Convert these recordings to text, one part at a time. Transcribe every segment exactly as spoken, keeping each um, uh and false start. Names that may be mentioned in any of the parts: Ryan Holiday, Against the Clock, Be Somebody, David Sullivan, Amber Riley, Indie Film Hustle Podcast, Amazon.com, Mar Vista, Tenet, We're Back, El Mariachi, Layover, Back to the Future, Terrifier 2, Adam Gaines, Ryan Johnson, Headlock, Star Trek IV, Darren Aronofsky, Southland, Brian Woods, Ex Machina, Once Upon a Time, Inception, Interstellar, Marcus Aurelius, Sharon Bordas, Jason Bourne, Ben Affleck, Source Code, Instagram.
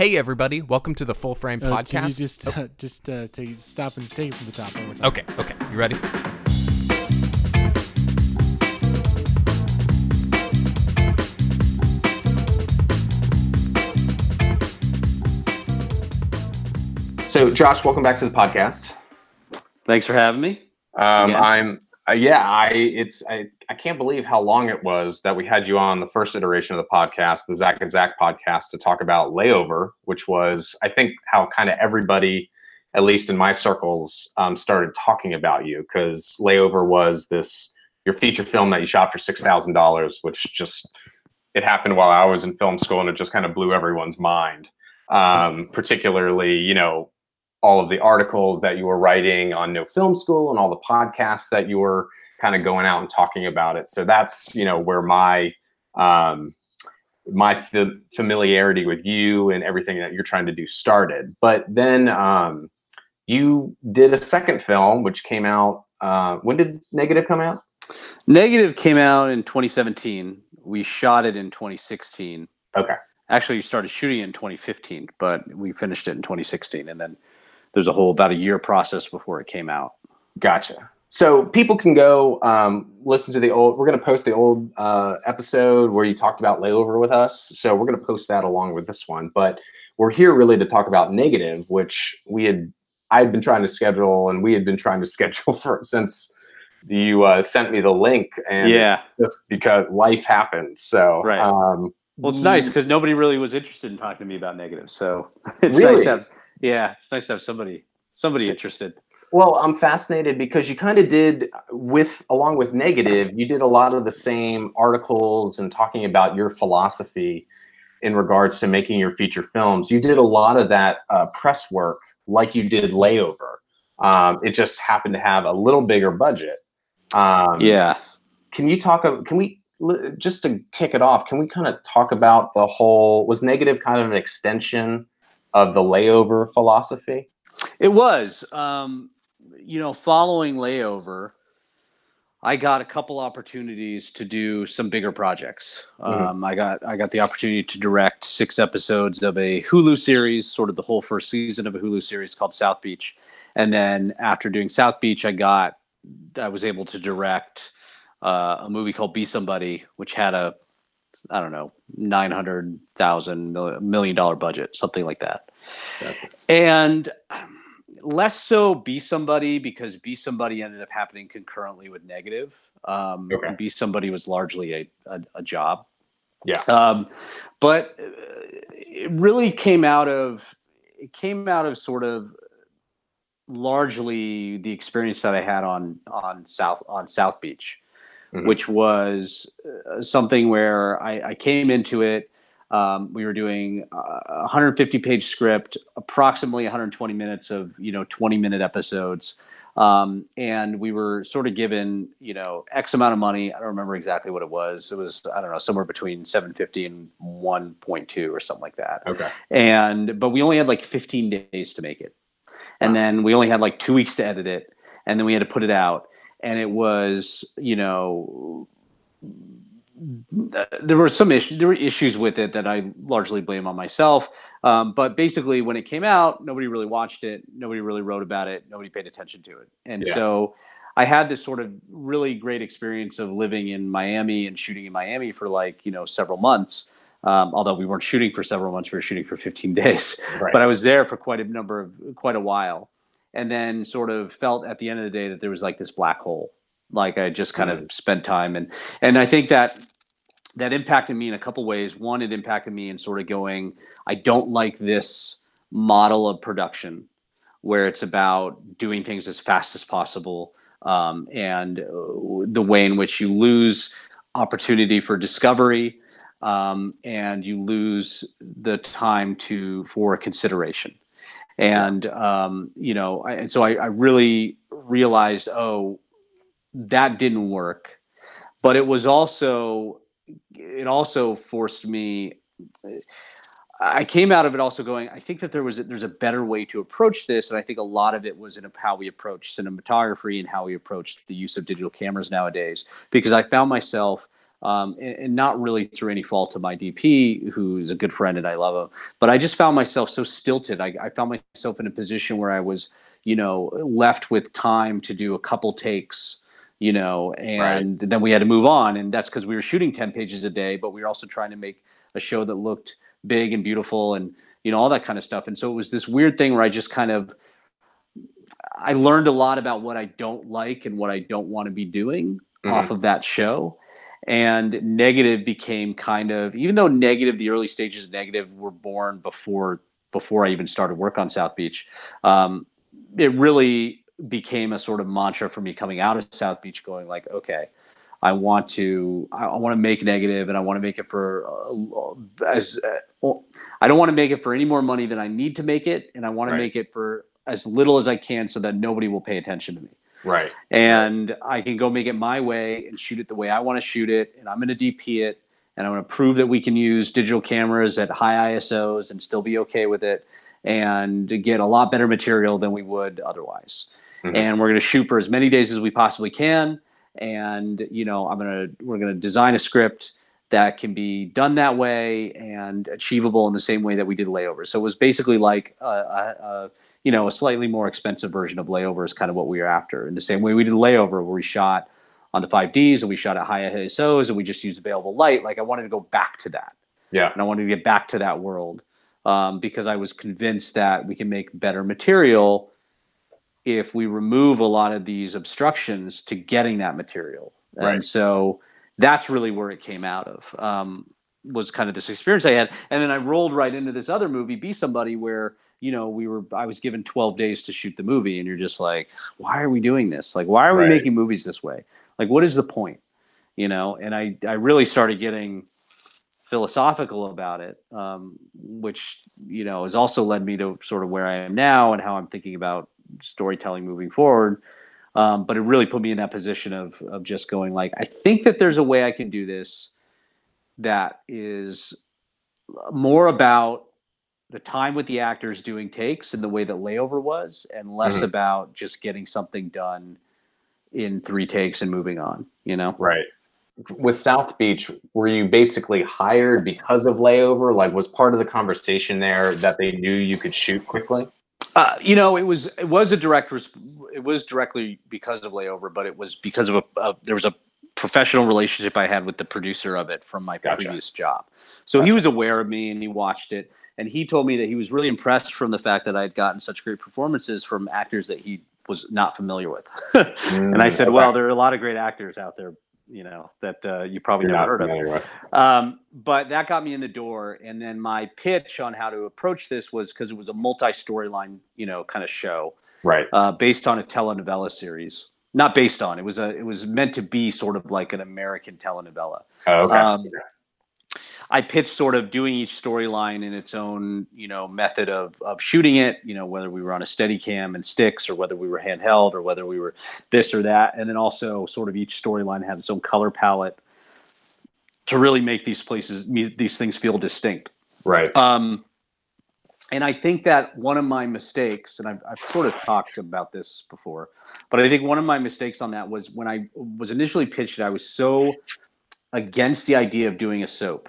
Hey everybody, welcome to the Full Frame uh, Podcast. Could you just oh. uh, just uh, take, stop and take it from the top one more time? Okay, okay. You ready? So, Josh, welcome back to the podcast. Thanks for having me. Um, I'm uh, yeah, I it's I, I can't believe how long it was that we had you on the first iteration of the podcast, the Zach and Zach podcast, to talk about Layover, which was, I think, how kind of everybody, at least in my circles, um, started talking about you, because Layover was this your feature film that you shot for six thousand dollars, which just it happened while I was in film school, and it just kind of blew everyone's mind. Um, particularly, you know, all of the articles that you were writing on No Film School and all the podcasts that you were kind of going out and talking about it. So that's, you know, where my, um, my f- familiarity with you and everything that you're trying to do started. But then, um, you did a second film, which came out, uh, when did Negative come out? Negative came out in twenty seventeen. We shot it in twenty sixteen. Okay. Actually, you started shooting in twenty fifteen, but we finished it in twenty sixteen. And then there's a whole about a year process before it came out. Gotcha. So people can go um, listen to the old, we're going to post the old uh, episode where you talked about Layover with us. So we're going to post that along with this one. But we're here really to talk about Negative, which we had, I had been trying to schedule and we had been trying to schedule for since you uh, sent me the link. And yeah, just because life happened. So, right. um, well, it's nice because nobody really was interested in talking to me about Negative. So it's really? nice to have, yeah, it's nice to have somebody, somebody so, interested. Well, I'm fascinated because you kind of did with, along with Negative, you did a lot of the same articles and talking about your philosophy in regards to making your feature films. You did a lot of that uh, press work like you did Layover. Um, it just happened to have a little bigger budget. Um, yeah. Can you talk, can we, just to kick it off, can we kind of talk about the whole, was Negative kind of an extension of the Layover philosophy? It was. Um, you know, following Layover, I got a couple opportunities to do some bigger projects. Mm-hmm. Um, I got I got the opportunity to direct six episodes of a Hulu series, sort of the whole first season of a Hulu series called South Beach. And then after doing South Beach, I got, I was able to direct Uh, a movie called Be Somebody, which had a, I don't know, nine hundred thousand dollars, million dollar budget, something like that. That's... And less so Be Somebody, because Be Somebody ended up happening concurrently with Negative. Um, okay. Be Somebody was largely a, a, a job. Yeah. Um, but it really came out of, it came out of sort of, largely the experience that I had on, on South, on South Beach. Mm-hmm. Which was uh, something where I, I came into it. Um, we were doing a one hundred fifty page script, approximately one hundred twenty minutes of, you know, twenty minute episodes. Um, and we were sort of given, you know, X amount of money. I don't remember exactly what it was. It was, I don't know, somewhere between seven fifty and one point two or something like that. Okay. And, but we only had like fifteen days to make it. And wow. Then we only had like two weeks to edit it. And then we had to put it out. And it was, you know, there were some issues, there were issues with it that I largely blame on myself. Um, but basically when it came out, nobody really watched it. Nobody really wrote about it. Nobody paid attention to it. And yeah. So I had this sort of really great experience of living in Miami and shooting in Miami for like, you know, several months. Um, although we weren't shooting for several months, we were shooting for fifteen days, right. But I was there for quite a number of, quite a while. And then sort of felt at the end of the day that there was like this black hole, like I just kind mm-hmm. of spent time. And, and I think that that impacted me in a couple ways. One, it impacted me in sort of going, I don't like this model of production where it's about doing things as fast as possible. Um, and the way in which you lose opportunity for discovery um, and you lose the time to, for consideration. And, um, you know, I, and so I, I really realized, oh, that didn't work. But it was also, it also forced me, I came out of it also going, I think that there was, a, there's a better way to approach this. And I think a lot of it was in how we approach cinematography and how we approached the use of digital cameras nowadays, because I found myself Um, and, and not really through any fault of my D P, who's a good friend and I love him. But I just found myself so stilted. I, I found myself in a position where I was, you know, left with time to do a couple takes, you know, and right. then we had to move on. And that's because we were shooting ten pages a day, but we were also trying to make a show that looked big and beautiful and, you know, all that kind of stuff. And so it was this weird thing where I just kind of, I learned a lot about what I don't like and what I don't want to be doing mm-hmm. off of that show. And Negative became kind of, even though Negative, the early stages of Negative were born before before I even started work on South Beach, um, it really became a sort of mantra for me coming out of South Beach, going like, okay, I want to, I want to make Negative, and I want to make it for, uh, as uh, well, I don't want to make it for any more money than I need to make it, and I want to right. make it for as little as I can so that nobody will pay attention to me. Right. And I can go make it my way and shoot it the way I want to shoot it. And I'm going to D P it. And I'm going to prove that we can use digital cameras at high I S Os and still be okay with it and get a lot better material than we would otherwise. Mm-hmm. And we're going to shoot for as many days as we possibly can. And, you know, I'm going to, we're going to design a script that can be done that way and achievable in the same way that we did Layover. So it was basically like a, a, a you know, a slightly more expensive version of Layover is kind of what we were after. In the same way we did Layover, where we shot on the five Ds and we shot at high I S Os and we just used available light. Like, I wanted to go back to that. Yeah. And I wanted to get back to that world um, because I was convinced that we can make better material if we remove a lot of these obstructions to getting that material. Right. And so that's really where it came out of, um, was kind of this experience I had. And then I rolled right into this other movie, Be Somebody, where, you know, we were, I was given twelve days to shoot the movie, and you're just like, why are we doing this? Like, why are we right. making movies this way? Like, what is the point? You know? And I, I really started getting philosophical about it, um, which, you know, has also led me to sort of where I am now and how I'm thinking about storytelling moving forward. Um, but it really put me in that position of, of just going like, I think that there's a way I can do this that is more about the time with the actors doing takes in the way that Layover was, and less mm-hmm. about just getting something done in three takes and moving on, you know? Right. With South Beach, were you basically hired because of Layover? Like, was part of the conversation there that they knew you could shoot quickly? Uh, you know, it was, it was a direct, it was directly because of Layover, but it was because of a, a there was a professional relationship I had with the producer of it from my gotcha. previous job. So gotcha. he was aware of me and he watched it. And he told me that he was really impressed from the fact that I had gotten such great performances from actors that he was not familiar with. mm, and I said, okay. well, there are a lot of great actors out there, you know, that uh, you probably You're never heard familiar. of. Um, but that got me in the door. And then my pitch on how to approach this was, because it was a multi-storyline, you know, kind of show. Right. Uh, based on a telenovela series. Not based on. It was a. It was meant to be sort of like an American telenovela. Oh, okay. Um, yeah. I pitched sort of doing each storyline in its own, you know, method of of shooting it, you know, whether we were on a Steadicam and sticks, or whether we were handheld, or whether we were this or that. And then also sort of each storyline had its own color palette to really make these places, these things feel distinct. Right. Um, and I think that one of my mistakes, and I've, I've sort of talked about this before, but I think one of my mistakes on that was when I was initially pitched, I was so against the idea of doing a soap.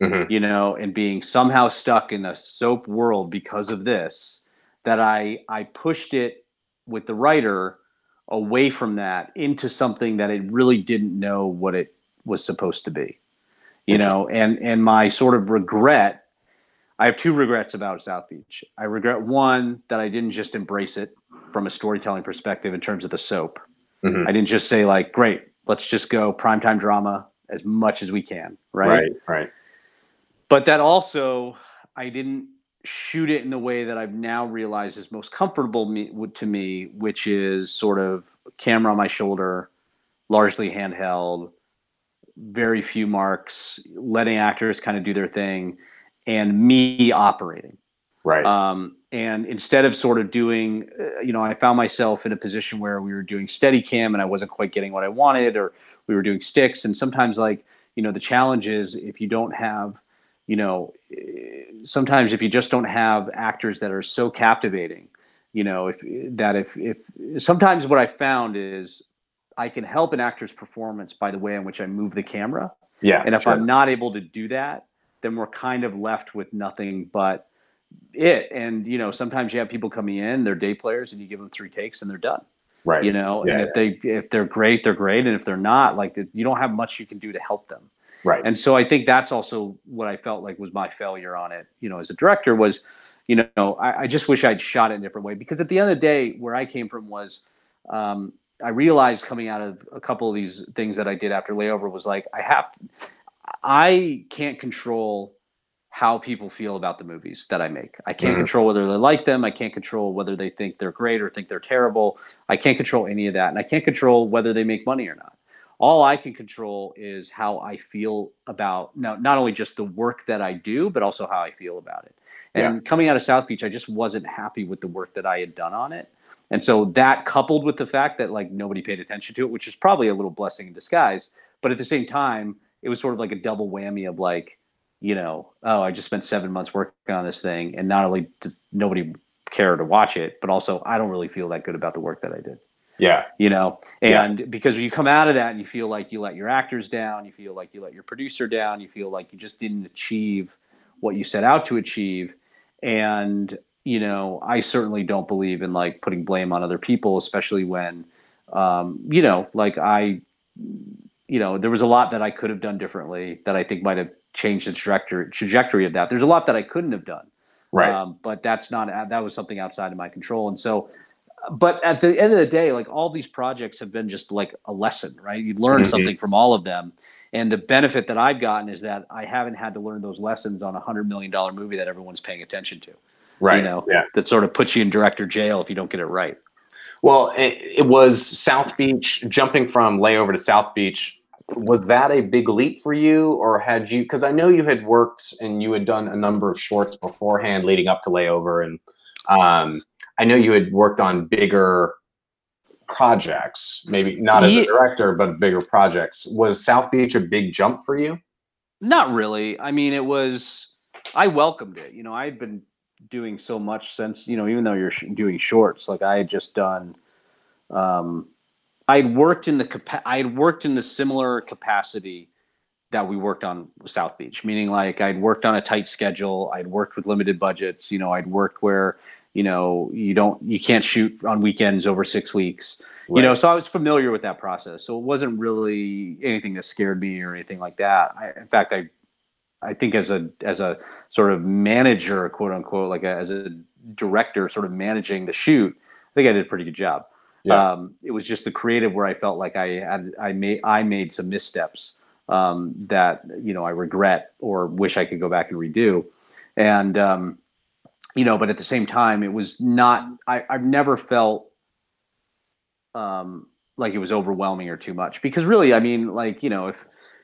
Mm-hmm. You know, and being somehow stuck in a soap world because of this, that I I pushed it with the writer away from that into something that it really didn't know what it was supposed to be, you know, and, and my sort of regret, I have two regrets about South Beach. I regret, one, that I didn't just embrace it from a storytelling perspective in terms of the soap. Mm-hmm. I didn't just say like, great, let's just go primetime drama as much as we can, right? Right, right. But that also, I didn't shoot it in the way that I've now realized is most comfortable me, to me, which is sort of camera on my shoulder, largely handheld, very few marks, letting actors kind of do their thing, and me operating. Right. Um, and instead of sort of doing, you know, I found myself in a position where we were doing Steadicam and I wasn't quite getting what I wanted, or we were doing sticks. And sometimes, like, you know, the challenge is if you don't have, you know, sometimes if you just don't have actors that are so captivating, you know, if that if if sometimes what I found is I can help an actor's performance by the way in which I move the camera. Yeah. And if sure. I'm not able to do that, then we're kind of left with nothing but it. And, you know, sometimes you have people coming in, they're day players, and you give them three takes and they're done. Right. You know, yeah, and if yeah. they, if they're great, they're great. And if they're not, like, you don't have much you can do to help them. Right. And so I think that's also what I felt like was my failure on it, you know, as a director was, you know, I, I just wish I'd shot it in a different way, because at the end of the day, where I came from was, um, I realized coming out of a couple of these things that I did after Layover was like, I have, I can't control how people feel about the movies that I make. I can't mm-hmm. control whether they like them. I can't control whether they think they're great or think they're terrible. I can't control any of that. And I can't control whether they make money or not. All I can control is how I feel about now, not only just the work that I do, but also how I feel about it. And yeah. coming out of South Beach, I just wasn't happy with the work that I had done on it. And so that, coupled with the fact that like nobody paid attention to it, which is probably a little blessing in disguise, but at the same time, it was sort of like a double whammy of like, you know, oh, I just spent seven months working on this thing, and not only does nobody care to watch it, but also I don't really feel that good about the work that I did. Yeah. You know, and yeah. because you come out of that and you feel like you let your actors down, you feel like you let your producer down, you feel like you just didn't achieve what you set out to achieve. And, you know, I certainly don't believe in like putting blame on other people, especially when, um, you know, like I, you know, there was a lot that I could have done differently that I think might have changed the trajectory, trajectory of that. There's a lot that I couldn't have done. Right. Um, but that's not, that was something outside of my control. And so, but at the end of the day, like all these projects have been just like a lesson, right? You learn mm-hmm. something from all of them. And the benefit that I've gotten is that I haven't had to learn those lessons on a hundred million dollar movie that everyone's paying attention to. Right. You know, yeah. that sort of puts you in director jail if you don't get it right. Well, it, it was South Beach, jumping from Layover to South Beach. Was that a big leap for you, or had you, because I know you had worked and you had done a number of shorts beforehand leading up to Layover. And um, I know you had worked on bigger projects, maybe not as yeah. a director, but bigger projects. Was South Beach a big jump for you? Not really. I mean, it was, I welcomed it. You know, I had been doing so much since, you know, even though you're sh- doing shorts, like I had just done, um, I had worked in the, capa- I had worked in the similar capacity that we worked on South Beach, meaning like I'd worked on a tight schedule. I'd worked with limited budgets, you know, I'd worked where, you know, you don't, you can't shoot on weekends over six weeks, right. you know, so I was familiar with that process. So it wasn't really anything that scared me or anything like that. I, in fact, I, I think as a as a sort of manager, quote unquote, like a, as a director sort of managing the shoot, I think I did a pretty good job. Yeah. Um, it was just the creative where I felt like I had I made I made some missteps um, that, you know, I regret or wish I could go back and redo. And, um, you know, but at the same time, it was not I, I've never felt um, like it was overwhelming or too much, because really, I mean, like, you know, if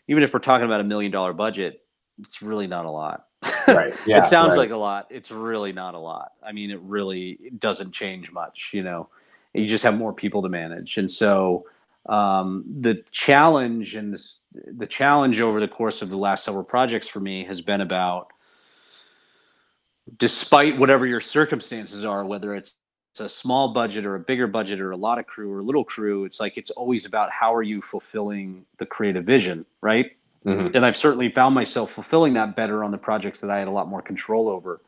even if we're talking about a million dollar budget, it's really not a lot. Right. Yeah, it sounds right. like a lot. It's really not a lot. I mean, it really it doesn't change much, you know, you just have more people to manage. And so um, the challenge and this, the challenge over the course of the last several projects for me has been about, despite whatever your circumstances are, whether it's, it's a small budget or a bigger budget or a lot of crew or little crew, it's like, it's always about how are you fulfilling the creative vision, right? Mm-hmm. And I've certainly found myself fulfilling that better on the projects that I had a lot more control over.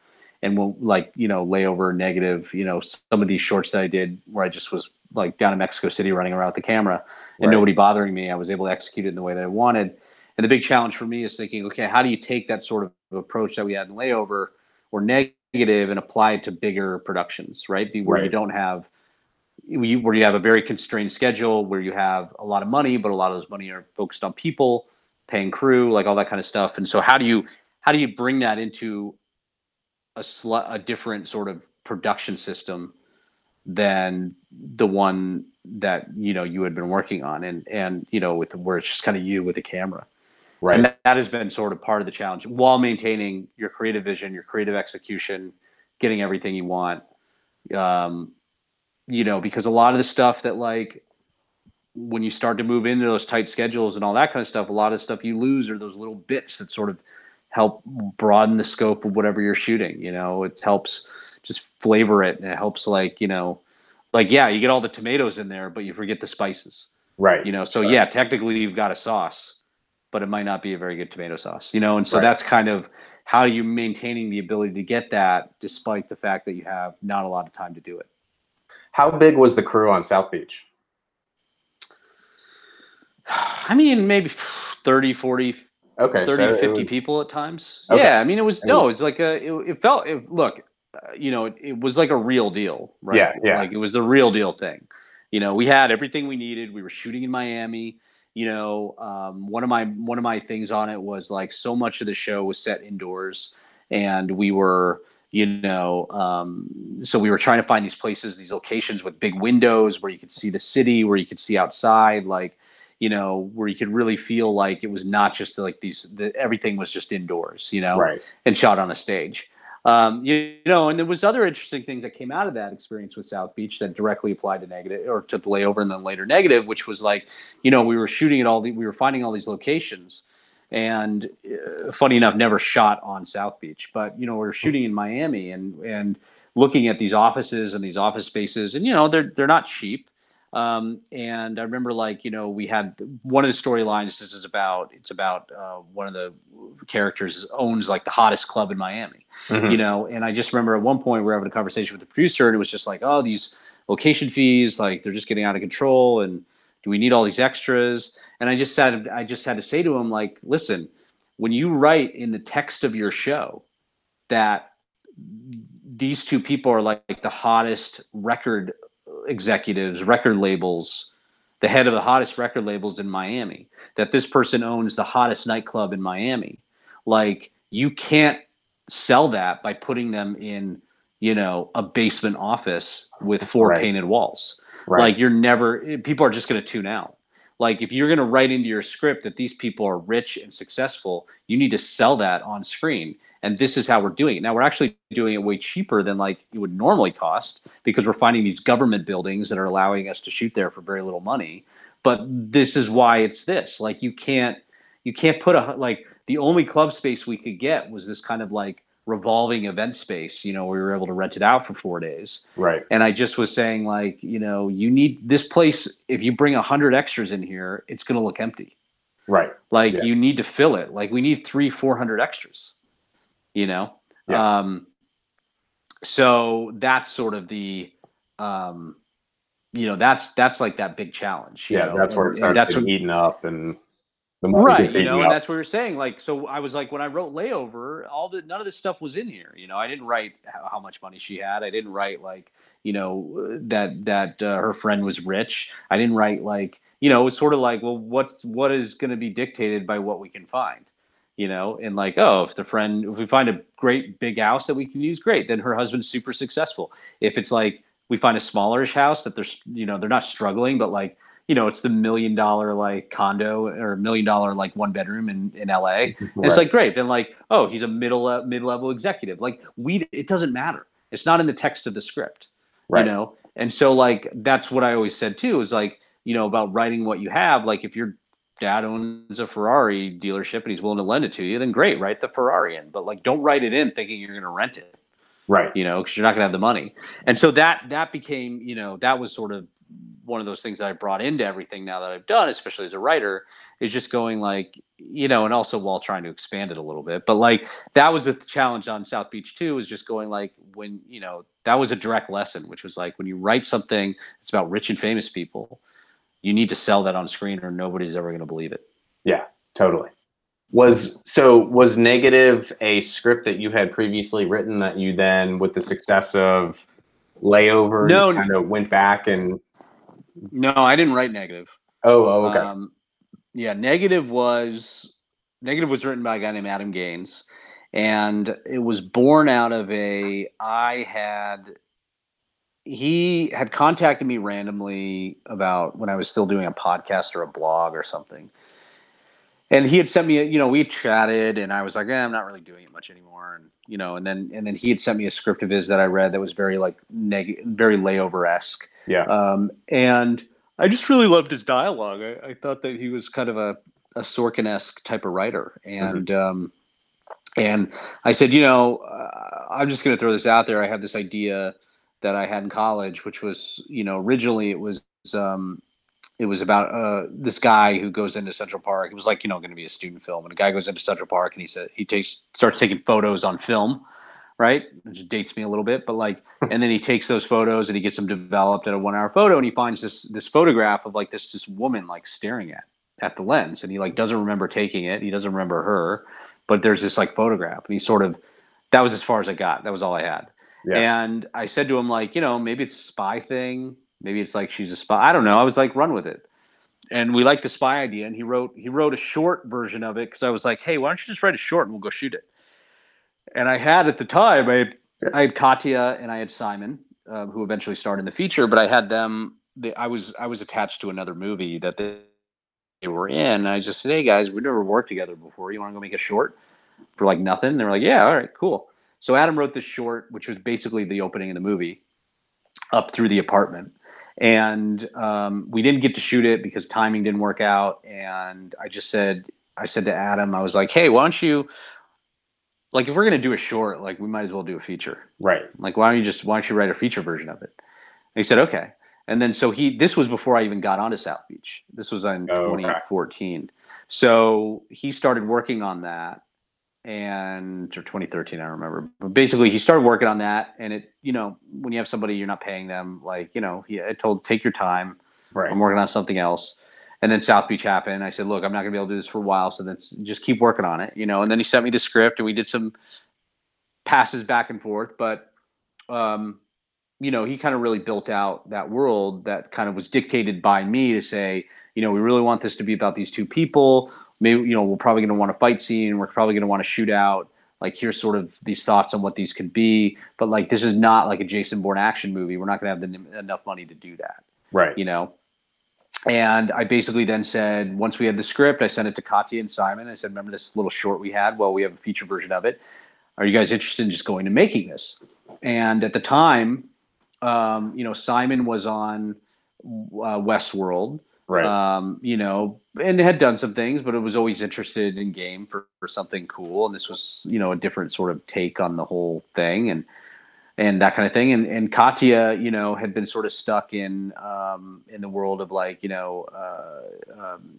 And will like, you know, Layover, Negative, you know, some of these shorts that I did where I just was like down in Mexico City running around with the camera and right. nobody bothering me. I was able to execute it in the way that I wanted. And the big challenge for me is thinking, okay, how do you take that sort of approach that we had in Layover or Negative and apply it to bigger productions, right? Where right. you don't have, where you have a very constrained schedule, where you have a lot of money, but a lot of those money are focused on people, paying crew, like all that kind of stuff. And so how do you, how do you bring that into a sl- a different sort of production system than the one that, you know, you had been working on and, and, you know, with where it's just kind of you with the camera. Right. And that, that has been sort of part of the challenge while maintaining your creative vision, your creative execution, getting everything you want. Um, you know, because a lot of the stuff that like, when you start to move into those tight schedules and all that kind of stuff, a lot of stuff you lose are those little bits that sort of help broaden the scope of whatever you're shooting. You know, it helps just flavor it, and it helps like, you know, like, yeah, you get all the tomatoes in there, but you forget the spices. Right. You know, so right. yeah, technically you've got a sauce, but it might not be a very good tomato sauce, you know? And so right. that's kind of how you're maintaining the ability to get that, despite the fact that you have not a lot of time to do it. How big was the crew on South Beach? I mean, maybe thirty, forty, okay, thirty so to fifty was... people at times. Okay. Yeah. I mean, it was, I mean, no, it's like a, it, it felt, it, look, uh, you know, it, it was like a real deal, right? Yeah, yeah. Like it was the real deal thing. You know, we had everything we needed. We were shooting in Miami. You know, um, one of my one of my things on it was like so much of the show was set indoors, and we were, you know, um, so we were trying to find these places, these locations with big windows where you could see the city, where you could see outside, like, you know, where you could really feel like it was not just like these, the, everything was just indoors, you know, right. and shot on a stage. Um, you know, and there was other interesting things that came out of that experience with South Beach that directly applied to Negative, or to the Layover and then later Negative, which was like, you know, we were shooting at all the, we were finding all these locations, and uh, funny enough, never shot on South Beach, but you know, we were shooting in Miami and, and looking at these offices and these office spaces, and you know, they're, they're not cheap. Um, and I remember like, you know, we had one of the storylines, this is about, it's about, uh, one of the characters owns like the hottest club in Miami. Mm-hmm. You know, and I just remember at one point we were having a conversation with the producer, and it was just like, oh, these location fees, like they're just getting out of control, and do we need all these extras? And I just said, I just had to say to him, like, listen, when you write in the text of your show that these two people are like, like the hottest record executives, record labels, the head of the hottest record labels in Miami, that this person owns the hottest nightclub in Miami, like you can't sell that by putting them in, you know, a basement office with four right. painted walls. Right. Like you're never, people are just going to tune out. Like if you're going to write into your script that these people are rich and successful, you need to sell that on screen. And this is how we're doing it. Now we're actually doing it way cheaper than like it would normally cost, because we're finding these government buildings that are allowing us to shoot there for very little money. But this is why it's this, like you can't, you can't put a, like, the only club space we could get was this kind of like revolving event space. You know, we were able to rent it out for four days. Right. And I just was saying, like, you know, you need this place. If you bring a hundred extras in here, it's going to look empty. Right. Like yeah. you need to fill it. Like we need three, four hundred extras, you know? Yeah. Um, so that's sort of the, um, you know, that's, that's like that big challenge. You yeah. know? That's where it starts getting eaten up and. Right, you know, and that's what we were saying. Like, so I was like, when I wrote Layover, all the none of this stuff was in here. You know, I didn't write how, how much money she had. I didn't write like, you know, that that uh, her friend was rich. I didn't write like, you know, it's sort of like, well, what what is going to be dictated by what we can find, you know, and like, oh, if the friend, if we find a great big house that we can use, great, then her husband's super successful. If it's like we find a smallerish house that they're, you know, they're not struggling, but like, you know, it's the million dollar like condo or million dollar like one bedroom in, in L A. Right. It's like, great. Then like, oh, he's a middle uh, mid-level executive. Like we, it doesn't matter. It's not in the text of the script, right. you know? And so like, that's what I always said too, is like, you know, about writing what you have. Like if your dad owns a Ferrari dealership and he's willing to lend it to you, then great, write the Ferrari in, but like, don't write it in thinking you're going to rent it. Right. You know, cause you're not gonna have the money. And so that, that became, you know, that was sort of one of those things that I brought into everything now that I've done, especially as a writer, is just going like, you know, and also while trying to expand it a little bit, but like that was the challenge on South Beach too, is just going like when, you know, that was a direct lesson, which was like, when you write something that's about rich and famous people, you need to sell that on screen or nobody's ever going to believe it. Yeah, totally. Was, so was Negative a script that you had previously written that you then, with the success of Layover, no, kind of went back and... No, I didn't write Negative. Oh, oh okay. Um, yeah, Negative was Negative was written by a guy named Adam Gaines, and it was born out of a I had he had contacted me randomly about when I was still doing a podcast or a blog or something. And he had sent me, a, you know, we chatted, and I was like, eh, I'm not really doing it much anymore, and you know, and then and then he had sent me a script of his that I read that was very like neg- very Layover-esque. Yeah. Um, and I just really loved his dialogue. I, I thought that he was kind of a, a Sorkin-esque type of writer, and mm-hmm. um, and I said, you know, uh, I'm just going to throw this out there. I have this idea that I had in college, which was, you know, originally it was um, It was about uh, this guy who goes into Central Park. It was like, you know, going to be a student film. And a guy goes into Central Park and he said he takes starts taking photos on film, right? Which dates me a little bit, but like, and then he takes those photos and he gets them developed at a one-hour photo, and he finds this this photograph of like this this woman like staring at at the lens, and he like doesn't remember taking it. He doesn't remember her, but there's this like photograph, and he sort of that was as far as I got. That was all I had. Yeah. And I said to him like, you know, maybe it's a spy thing. Maybe it's like she's a spy. I don't know. I was like, run with it. And we liked the spy idea. And he wrote he wrote a short version of it because I was like, hey, why don't you just write a short and we'll go shoot it? And I had at the time, I had, I had Katya and I had Simon, uh, who eventually starred in the feature. But I had them. They, I was I was attached to another movie that they, they were in. And I just said, hey, guys, we never worked together before. You want to go make a short for like nothing? And they were like, yeah, all right, cool. So Adam wrote this short, which was basically the opening of the movie up through the apartment. And um, we didn't get to shoot it because timing didn't work out. And I just said, I said to Adam, I was like, hey, why don't you, like, if we're going to do a short, like, we might as well do a feature. Right. Like, why don't you just, why don't you write a feature version of it? And he said, okay. And then, so he, this was before I even got onto South Beach. This was in oh, twenty fourteen. Okay. So he started working on that and, or twenty thirteen, I remember. But basically, he started working on that. And it, you know, when you have somebody, you're not paying them. Like, you know, he, I told, take your time. Right. I'm working on something else. And then South Beach happened. I said, look, I'm not going to be able to do this for a while. So then just keep working on it, you know. And then he sent me the script and we did some passes back and forth. But, um, you know, he kind of really built out that world that kind of was dictated by me to say, you know, we really want this to be about these two people. Maybe, you know, we're probably going to want a fight scene. We're probably going to want to shoot out. Like, here's sort of these thoughts on what these could be. But, like, this is not like a Jason Bourne action movie. We're not going to have the, enough money to do that. Right. You know? And I basically then said, once we had the script, I sent it to Katya and Simon. I said, remember this little short we had? Well, we have a feature version of it. Are you guys interested in just going and making this? And at the time, um, you know, Simon was on uh, Westworld. Right. Um, you know, and had done some things, but it was always interested in game for, for something cool. And this was, you know, a different sort of take on the whole thing and and that kind of thing. And and Katya, you know, had been sort of stuck in um, in the world of like, you know, uh, um,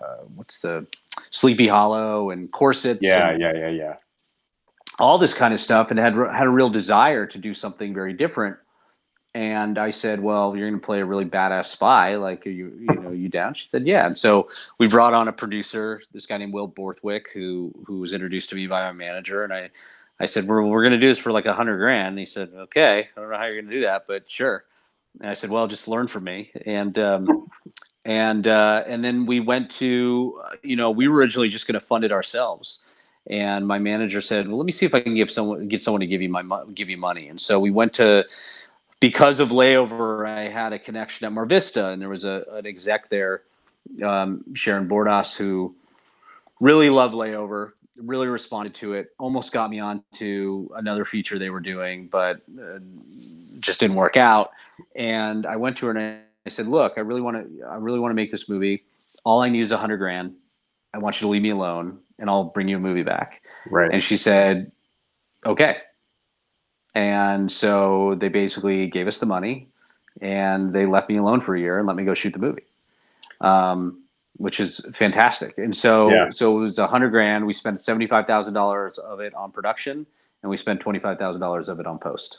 uh, what's the Sleepy Hollow and corsets. Yeah, and yeah, yeah, yeah. All this kind of stuff, and had had a real desire to do something very different. And I said, well, you're going to play a really badass spy. Like, are you, you know, you down? She said, yeah. And so we brought on a producer, this guy named Will Borthwick, who, who was introduced to me by my manager. And I, I said, we're, we're going to do this for like a hundred grand. And he said, okay, I don't know how you're going to do that, but sure. And I said, well, just learn from me. And, um, and, uh, and then we went to, you know, we were originally just going to fund it ourselves. And my manager said, well, let me see if I can give someone, get someone to give you my, give you money. And so we went to, because of Layover, I had a connection at Mar Vista, and there was a, an exec there, um, Sharon Bordas, who really loved Layover, really responded to it, almost got me on to another feature they were doing, but uh, just didn't work out. And I went to her and I said, look, I really want to I really want to make this movie. All I need is a hundred grand. I want you to leave me alone, and I'll bring you a movie back. Right. And she said, okay. And so they basically gave us the money, and they left me alone for a year and let me go shoot the movie, um, which is fantastic. And so, yeah. so it was a hundred grand. We spent seventy-five thousand dollars of it on production, and we spent twenty-five thousand dollars of it on post.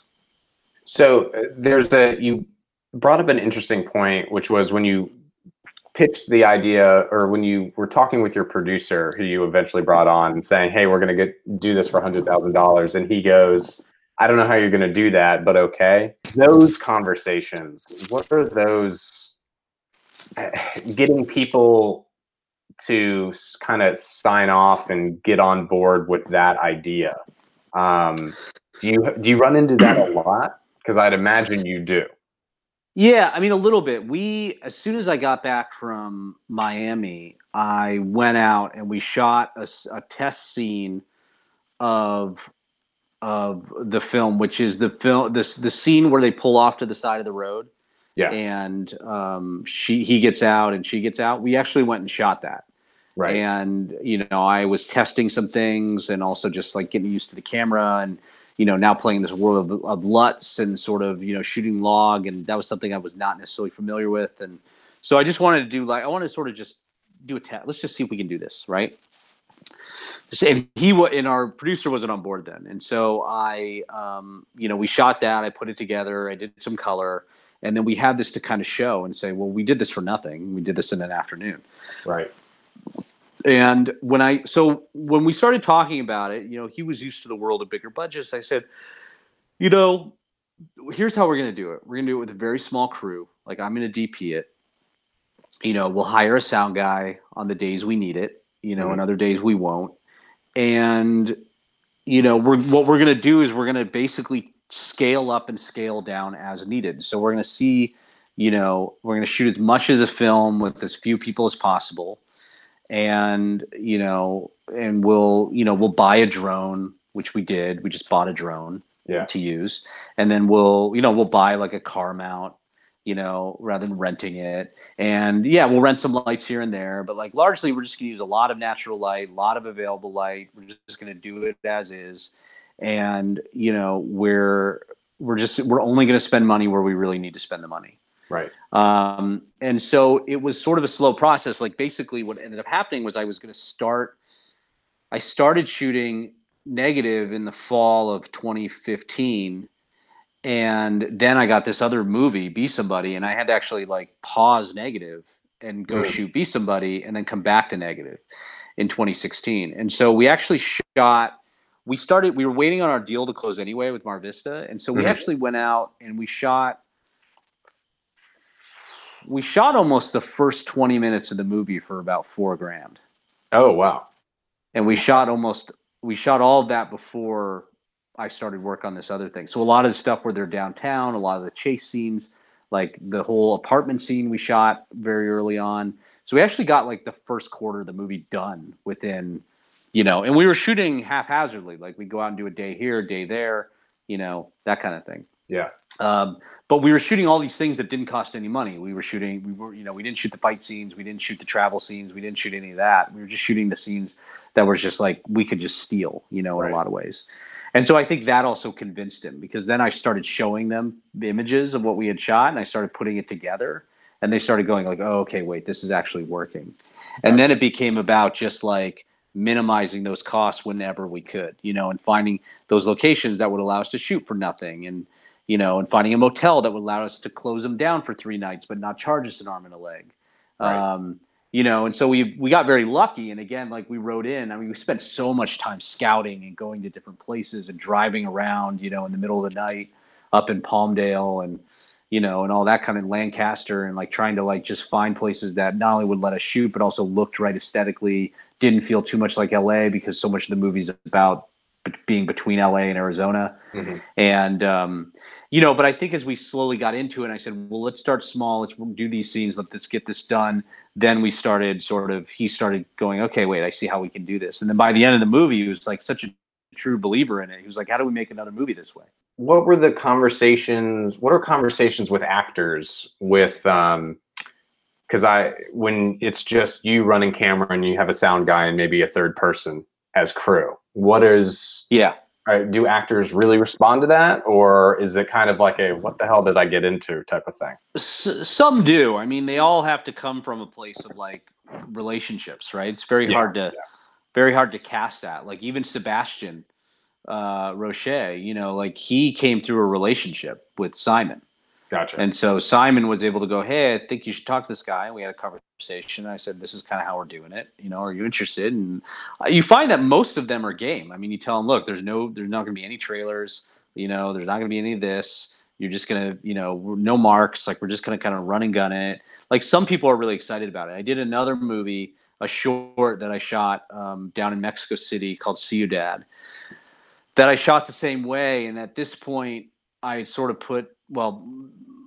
So there's a, you brought up an interesting point, which was when you pitched the idea, or when you were talking with your producer who you eventually brought on and saying, hey, we're going to get, do this for a hundred thousand dollars. And he goes, I don't know how you're going to do that, but okay. Those conversations, what are those, getting people to kind of sign off and get on board with that idea? Um, do you do you run into that a lot? Because I'd imagine you do. Yeah, I mean, a little bit. We, as soon as I got back from Miami, I went out and we shot a, a test scene of... of the film, which is the film, this, the scene where they pull off to the side of the road. Yeah. And, um, she, he gets out and she gets out. We actually went and shot that. Right. And, you know, I was testing some things and also just like getting used to the camera and, you know, now playing this world of, of L U Ts and sort of, you know, shooting log. And that was something I was not necessarily familiar with. And So I just wanted to do like, I want to sort of just do a test. Let's just see if we can do this. Right. And he and our producer wasn't on board then. And so I, um, you know, we shot that, I put it together, I did some color, and then we had this to kind of show and say, well, we did this for nothing. We did this in an afternoon. Right. And when I, so when we started talking about it, you know, he was used to the world of bigger budgets. I said, you know, here's how we're going to do it. We're going to do it with a very small crew. Like, I'm going to D P it. You know, we'll hire a sound guy on the days we need it, you know, mm-hmm. and other days we won't. And, you know, we're, what we're going to do is we're going to basically scale up and scale down as needed. So we're going to see, you know, we're going to shoot as much of the film with as few people as possible. And, you know, and we'll, you know, we'll buy a drone, which we did. We just bought a drone yeah. to use. And then we'll, you know, we'll buy like a car mount, you know, rather than renting it. And yeah, we'll rent some lights here and there, but like largely we're just gonna use a lot of natural light, a lot of available light. We're just gonna do it as is. And, you know, we're, we're just, we're only gonna spend money where we really need to spend the money. Right. Um, and so it was sort of a slow process. Like basically what ended up happening was I was gonna start, I started shooting Negative in the fall of twenty fifteen. And then I got this other movie, Be Somebody, and I had to actually like pause Negative and go mm. shoot Be Somebody and then come back to Negative in twenty sixteen. And so we actually shot, we started, we were waiting on our deal to close anyway with Mar Vista. And so we mm. actually went out and we shot, we shot almost the first twenty minutes of the movie for about four grand. Oh, wow. And we shot almost, we shot all of that before I started work on this other thing. So a lot of the stuff where they're downtown, a lot of the chase scenes, like the whole apartment scene we shot very early on. So we actually got like the first quarter of the movie done within, you know, and we were shooting haphazardly. Like we'd go out and do a day here, a day there, you know, that kind of thing. Yeah. Um, but we were shooting all these things that didn't cost any money. We were shooting, we were, you know, we didn't shoot the fight scenes. We didn't shoot the travel scenes. We didn't shoot any of that. We were just shooting the scenes that were just like, we could just steal, you know, right. in a lot of ways. And so I think that also convinced him, because then I started showing them the images of what we had shot and I started putting it together and they started going like, oh, okay, wait, this is actually working. And then it became about just like minimizing those costs whenever we could, you know, and finding those locations that would allow us to shoot for nothing, and, you know, and finding a motel that would allow us to close them down for three nights, but not charge us an arm and a leg. Right. Um, You know, and so we we got very lucky. And again, like we rode in, I mean, we spent so much time scouting and going to different places and driving around, you know, in the middle of the night up in Palmdale and, you know, and all that kind of Lancaster, and like trying to like just find places that not only would let us shoot, but also looked right aesthetically, didn't feel too much like L A, because so much of the movie's about being between L A and Arizona. Mm-hmm. And, um, you know, but I think as we slowly got into it, I said, well, let's start small. Let's do these scenes. Let's get this done. Then we started sort of, he started going, okay, wait, I see how we can do this. And then by the end of the movie, he was like such a true believer in it. He was like, how do we make another movie this way? What were the conversations? What are conversations with actors with, um, cause I, when it's just you running camera and you have a sound guy and maybe a third person as crew, what is, yeah. Do actors really respond to that, or is it kind of like a what the hell did I get into type of thing? S- some do. I mean, they all have to come from a place of like relationships, right? It's very yeah, hard to, yeah. very hard to cast that. Like even Sebastian uh, Roche, you know, like he came through a relationship with Simon. Gotcha. And so Simon was able to go, hey, I think you should talk to this guy. And we had a conversation. I said, this is kind of how we're doing it. You know, are you interested? And you find that most of them are game. I mean, you tell them, look, there's no, there's not going to be any trailers. You know, there's not going to be any of this. You're just going to, you know, no marks. Like, we're just going to kind of run and gun it. Like, some people are really excited about it. I did another movie, a short that I shot um, down in Mexico City called Ciudad, that I shot the same way. And at this point, I had sort of put, well,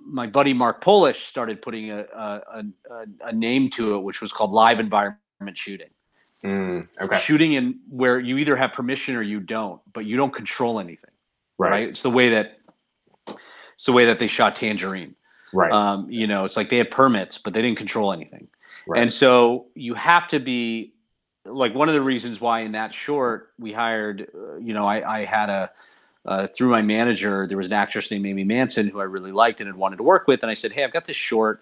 my buddy Mark Polish started putting a a, a a name to it, which was called live environment shooting. Mm, okay. Shooting in where you either have permission or you don't, but you don't control anything. Right. right? It's the way that it's the way that they shot Tangerine. Right. Um, you know, it's like they had permits, but they didn't control anything. Right. And so you have to be like, one of the reasons why in that short we hired, uh, you know, I, I had a. Uh, through my manager, there was an actress named Amy Manson who I really liked and had wanted to work with. And I said, hey, I've got this short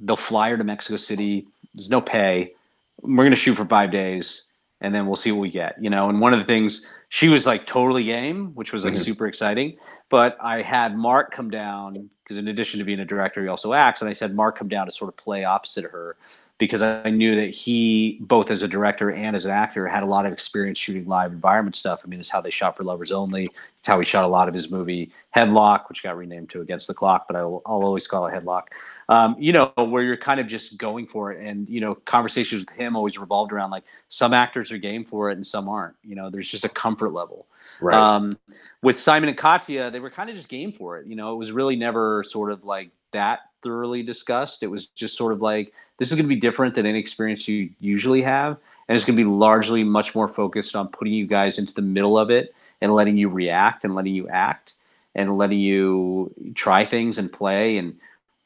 they'll fly her to Mexico City. There's no pay. We're going to shoot for five days and then we'll see what we get, you know? And one of the things, she was like totally game, which was like mm-hmm. super exciting. But I had Mark come down, because in addition to being a director, he also acts. And I said, Mark come down to sort of play opposite of her, because I knew that he, both as a director and as an actor, had a lot of experience shooting live environment stuff. I mean, it's how they shot for Lovers Only. It's how he shot a lot of his movie Headlock, which got renamed to Against the Clock, but I'll, I'll always call it Headlock. Um, you know, where you're kind of just going for it. And, you know, conversations with him always revolved around, like, some actors are game for it and some aren't. You know, there's just a comfort level. Right. Um, with Simon and Katya, they were kind of just game for it. You know, it was really never sort of like that thoroughly discussed. It was just sort of like, this is going to be different than any experience you usually have. And it's going to be largely much more focused on putting you guys into the middle of it and letting you react and letting you act and letting you try things and play and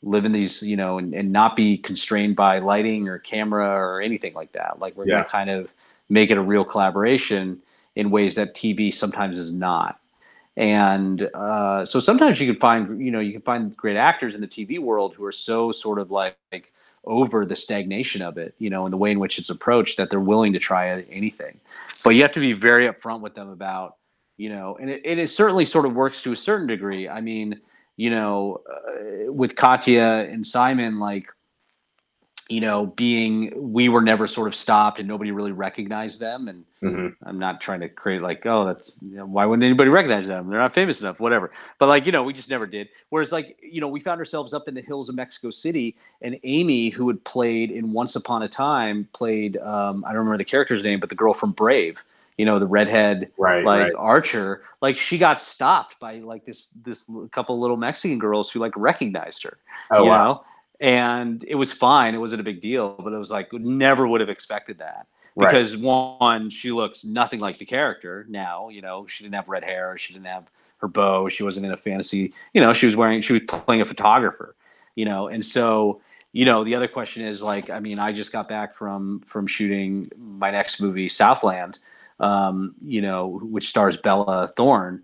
live in these, you know, and, and not be constrained by lighting or camera or anything like that. Like, we're yeah. going to kind of make it a real collaboration in ways that T V sometimes is not. And uh, so sometimes you can find, you know, you can find great actors in the T V world who are so sort of like, like over the stagnation of it, you know, and the way in which it's approached, that they're willing to try anything. But you have to be very upfront with them about, you know, and it, it is certainly sort of works to a certain degree. I mean, you know, uh, with Katya and Simon, like, you know, being, we were never sort of stopped and nobody really recognized them. And mm-hmm. I'm not trying to create like, oh, that's, you know, why wouldn't anybody recognize them? They're not famous enough, whatever. But like, you know, we just never did. Whereas like, you know, we found ourselves up in the hills of Mexico City, and Amy, who had played in Once Upon a Time, played, um, I don't remember the character's name, but the girl from Brave, you know, the redhead, right, like right. Archer, like she got stopped by like this, this couple little Mexican girls who like recognized her, oh, you wow. know? And it was fine. It wasn't a big deal, but it was like, never would have expected that, because right. one, she looks nothing like the character now, you know, she didn't have red hair. She didn't have her bow. She wasn't in a fantasy, you know, she was wearing, she was playing a photographer, you know? And so, you know, the other question is like, I mean, I just got back from, from shooting my next movie, Southland, um, you know, which stars Bella Thorne,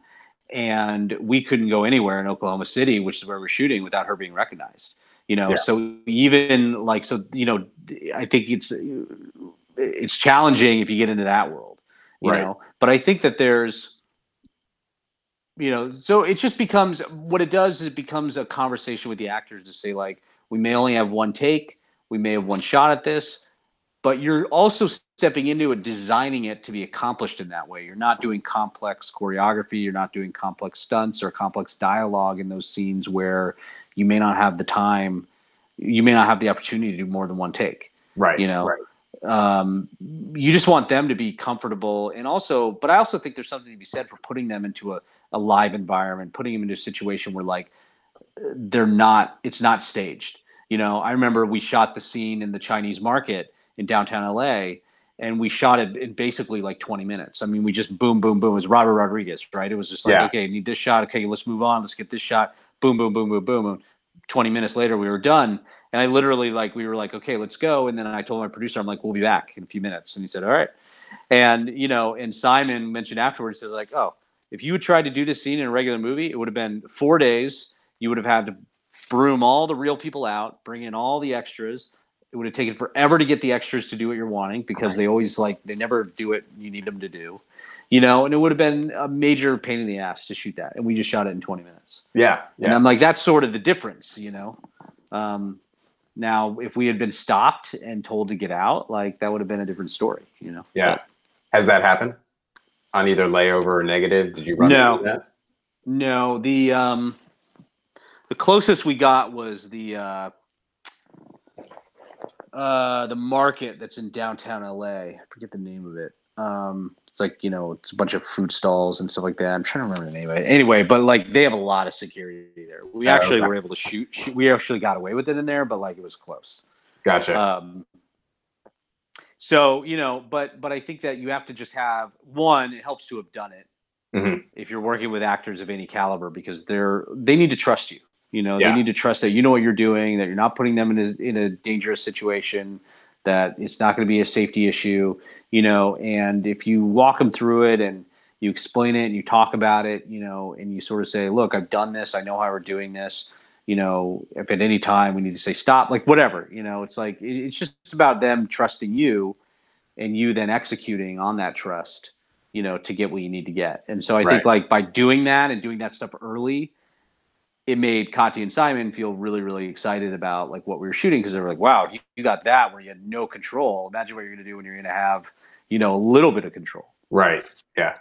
and we couldn't go anywhere in Oklahoma City, which is where we're shooting, without her being recognized. You know, yeah. so even like, so, you know, I think it's, it's challenging if you get into that world, you right. know, but I think that there's, you know, so it just becomes, what it does is it becomes a conversation with the actors to say, like, we may only have one take, we may have one shot at this, but you're also stepping into it, designing it to be accomplished in that way. You're not doing complex choreography. You're not doing complex stunts or complex dialogue in those scenes where you may not have the time, you may not have the opportunity to do more than one take. Right. You know, right. Um, you just want them to be comfortable. And also, but I also think there's something to be said for putting them into a, a live environment, putting them into a situation where like they're not, it's not staged. You know, I remember we shot the scene in the Chinese market in downtown L A, and we shot it in basically like twenty minutes. I mean, we just boom, boom, boom. It was Robert Rodriguez, right? It was just like, yeah. okay, need this shot. Okay, let's move on. Let's get this shot. Boom, boom, boom, boom, boom, boom. twenty minutes later, we were done. And I literally, like, we were like, okay, let's go. And then I told my producer, I'm like, we'll be back in a few minutes. And he said, all right. And, you know, and Simon mentioned afterwards, he was like, oh, if you had tried to do this scene in a regular movie, it would have been four days. You would have had to broom all the real people out, bring in all the extras. It would have taken forever to get the extras to do what you're wanting, because they always, like, they never do what you need them to do. You know, and it would have been a major pain in the ass to shoot that. And we just shot it in twenty minutes. Yeah. yeah. And I'm like, that's sort of the difference, you know. Um, now, if we had been stopped and told to get out, like, that would have been a different story, you know. Yeah. But, has that happened on either Layover or Negative? Did you run no, into that? No. The, um, the closest we got was the uh, uh, the market that's in downtown L A. I forget the name of it. Um, it's like, you know, it's a bunch of food stalls and stuff like that. I'm trying to remember the name of it. Anyway, but like they have a lot of security there. We oh, actually okay. were able to shoot, shoot. We actually got away with it in there, but like it was close. Gotcha. Um, so, you know, but, but I think that you have to just have one, it helps to have done it. Mm-hmm. If you're working with actors of any caliber, because they're, they need to trust you, you know, yeah. they need to trust that you know what you're doing, that you're not putting them in a, in a dangerous situation, that it's not going to be a safety issue, you know, and if you walk them through it and you explain it and you talk about it, you know, and you sort of say, look, I've done this. I know how we're doing this. you know, if at any time we need to say stop, like whatever, you know, it's like, it, it's just about them trusting you and you then executing on that trust, you know, to get what you need to get. And so I right. think like by doing that and doing that stuff early, it made Katya and Simon feel really, really excited about like what we were shooting. Cause they were like, wow, you, you got that where you had no control. Imagine what you're going to do when you're going to have, you know, a little bit of control. Right. Yeah.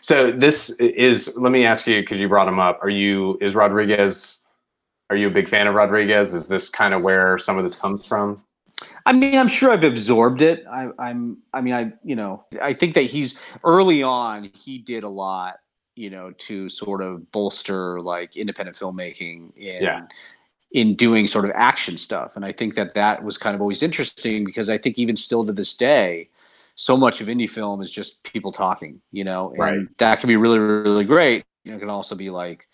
So this is, let me ask you, cause you brought him up. Are you, is Rodriguez, are you a big fan of Rodriguez? Is this kind of where some of this comes from? I mean, I'm sure I've absorbed it. I, I'm, I mean, I, you know, I think that he's early on, he did a lot, you know, to sort of bolster like independent filmmaking in, yeah. in doing sort of action stuff. And I think that that was kind of always interesting because I think even still to this day, so much of indie film is just people talking, you know, and right. that can be really, really great. You know, it can also be like,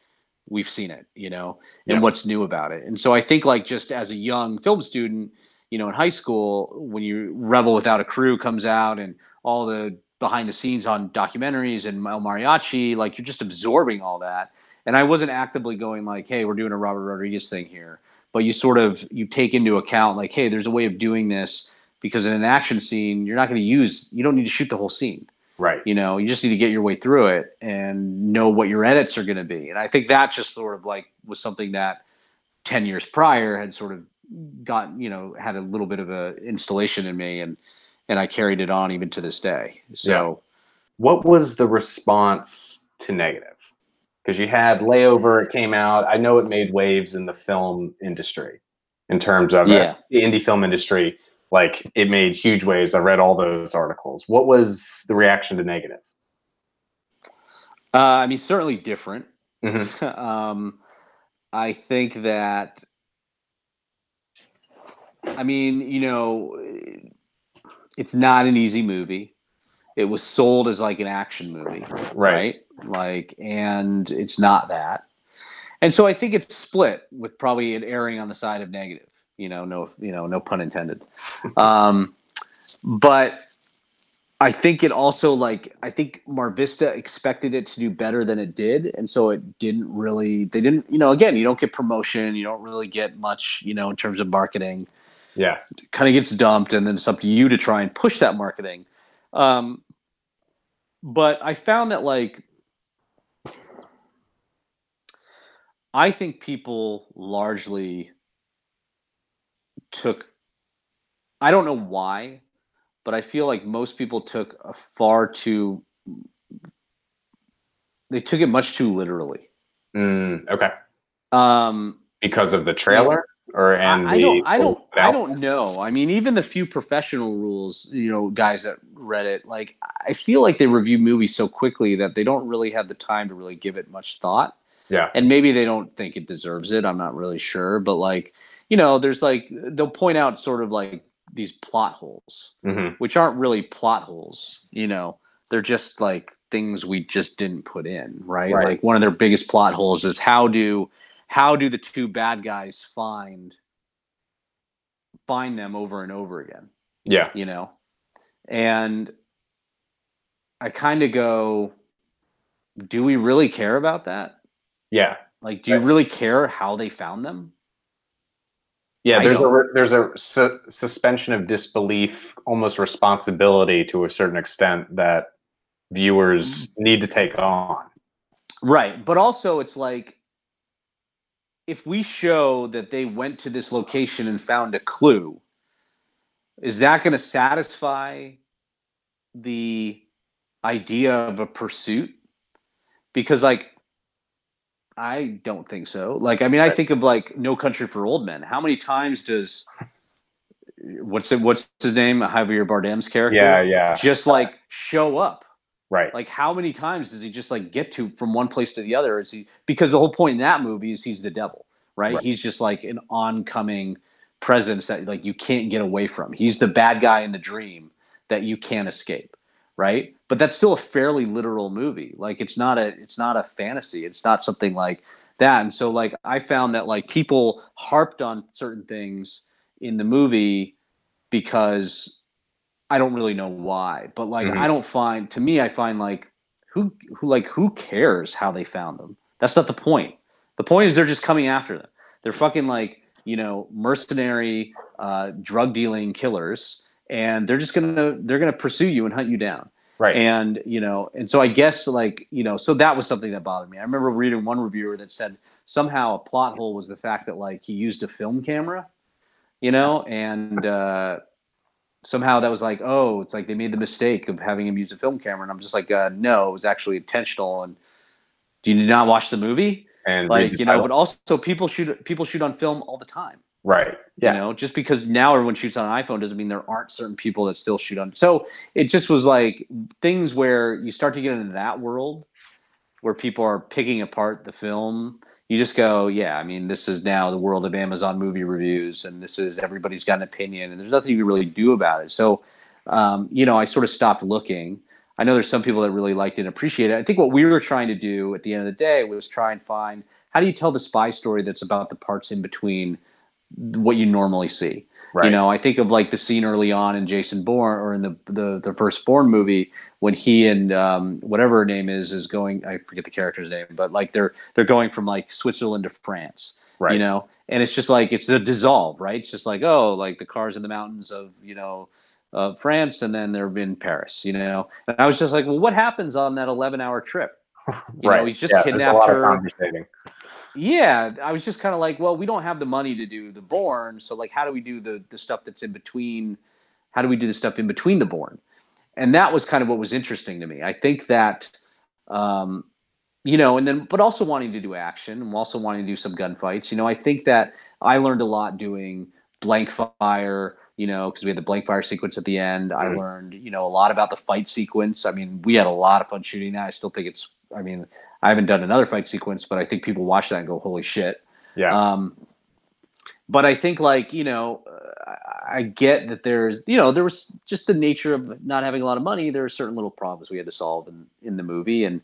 we've seen it, you know, and yeah. what's new about it. And so I think like just as a young film student, you know, in high school, when you Rebel Without a Crew comes out and all the behind the scenes on documentaries and El Mariachi, like you're just absorbing all that. And I wasn't actively going like, hey, we're doing a Robert Rodriguez thing here, but you sort of, you take into account like, hey, there's a way of doing this because in an action scene, you're not going to use, you don't need to shoot the whole scene. Right. You know, you just need to get your way through it and know what your edits are going to be. And I think that just sort of like was something that ten years prior had sort of gotten, you know, had a little bit of a installation in me and, and I carried it on even to this day. So yeah. What was the response to Negative? Because you had Layover, it came out. I know it made waves in the film industry in terms of yeah. the indie film industry. Like it made huge waves. I read all those articles. What was the reaction to Negative? Uh, I mean, certainly different. Mm-hmm. um, I think that, I mean, you know, it's not an easy movie. It was sold as like an action movie, right? right? Like, and it's not that. And so I think it's split with probably it erring on the side of Negative. You know, no, you know, no pun intended. Um, but I think it also like, I think Mar Vista expected it to do better than it did. And so it didn't really, they didn't, you know, again, you don't get promotion. You don't really get much, you know, in terms of marketing. Yeah. It kind of gets dumped and then it's up to you to try and push that marketing. Um, but I found that like, I think people largely took, I don't know why, but I feel like most people took a far too, they took it much too literally. Mm, okay. Um, because of the trailer or, and I, I the, don't, I don't, I don't know. I mean, even the few professional rules, you know, guys that read it, like, I feel like they review movies so quickly that they don't really have the time to really give it much thought. Yeah. And maybe they don't think it deserves it. I'm not really sure, but like, you know, there's like, they'll point out sort of like these plot holes, mm-hmm. which aren't really plot holes, you know, they're just like things we just didn't put in, right? right? Like one of their biggest plot holes is how do, how do the two bad guys find, find them over and over again? Yeah. You know, and I kind of go, do we really care about that? Yeah. Like, do you really care how they found them? Yeah, there's a there's a su- suspension of disbelief, almost responsibility to a certain extent that viewers need to take on. Right, but also it's like if we show that they went to this location and found a clue, is that going to satisfy the idea of a pursuit? Because like I don't think so. Like, I mean, I think of like No Country for Old Men. How many times does what's it, what's his name? Javier Bardem's character. Yeah, yeah. Just like show up. Right. Like how many times does he just like get to from one place to the other? Is he, because the whole point in that movie is he's the devil, right? right. He's just like an oncoming presence that like you can't get away from. He's the bad guy in the dream that you can't escape. Right. But that's still a fairly literal movie. Like it's not a, it's not a fantasy. It's not something like that. And so like, I found that like people harped on certain things in the movie because I don't really know why, but like, mm-hmm. I don't find, to me, I find like who, who, like who cares how they found them? That's not the point. The point is they're just coming after them. They're fucking like, you know, mercenary, uh, drug dealing killers, and they're just gonna they're gonna pursue you and hunt you down. Right. And you know, and so I guess like you know, so that was something that bothered me. I remember reading one reviewer that said somehow a plot hole was the fact that like he used a film camera, you know, and uh, somehow that was like, oh, it's like they made the mistake of having him use a film camera, and I'm just like, uh, no, it was actually intentional. And do you not watch the movie? And like you know, but also people shoot people shoot on film all the time. Right. Yeah. You know, just because now everyone shoots on an iPhone doesn't mean there aren't certain people that still shoot on. So it just was like things where you start to get into that world where people are picking apart the film. You just go, yeah, I mean, this is now the world of Amazon movie reviews, and this is everybody's got an opinion, and there's nothing you can really do about it. So, um, you know, I sort of stopped looking. I know there's some people that really liked it and appreciate it. I think what we were trying to do at the end of the day was try and find how do you tell the spy story that's about the parts in between what you normally see. Right. You know, I think of like the scene early on in Jason Bourne, or in the the, the first Bourne movie, when he and um, whatever her name is is going, I forget the character's name, but like they're they're going from like Switzerland to France. Right. You know, and it's just like it's the dissolve, right? It's just like, oh, like the cars in the mountains of, you know, of France, and then they're in Paris, you know. And I was just like, well, what happens on that eleven hour trip? You right. know, he's just yeah, kidnapped her. Yeah, I was just kind of like, well, we don't have the money to do the Bourne, so like, how do we do the the stuff that's in between? How do we do the stuff in between the Bourne? And that was kind of what was interesting to me. I think that, um, you know, and then but also wanting to do action, and also wanting to do some gunfights. You know, I think that I learned a lot doing blank fire. You know, because we had the blank fire sequence at the end. Mm-hmm. I learned, you know, a lot about the fight sequence. I mean, we had a lot of fun shooting that. I still think it's. I mean. I haven't done another fight sequence, but I think people watch that and go, holy shit. Yeah. Um, but I think like, you know, uh, I get that there's, you know, there was just the nature of not having a lot of money. There are certain little problems we had to solve in, in the movie. And,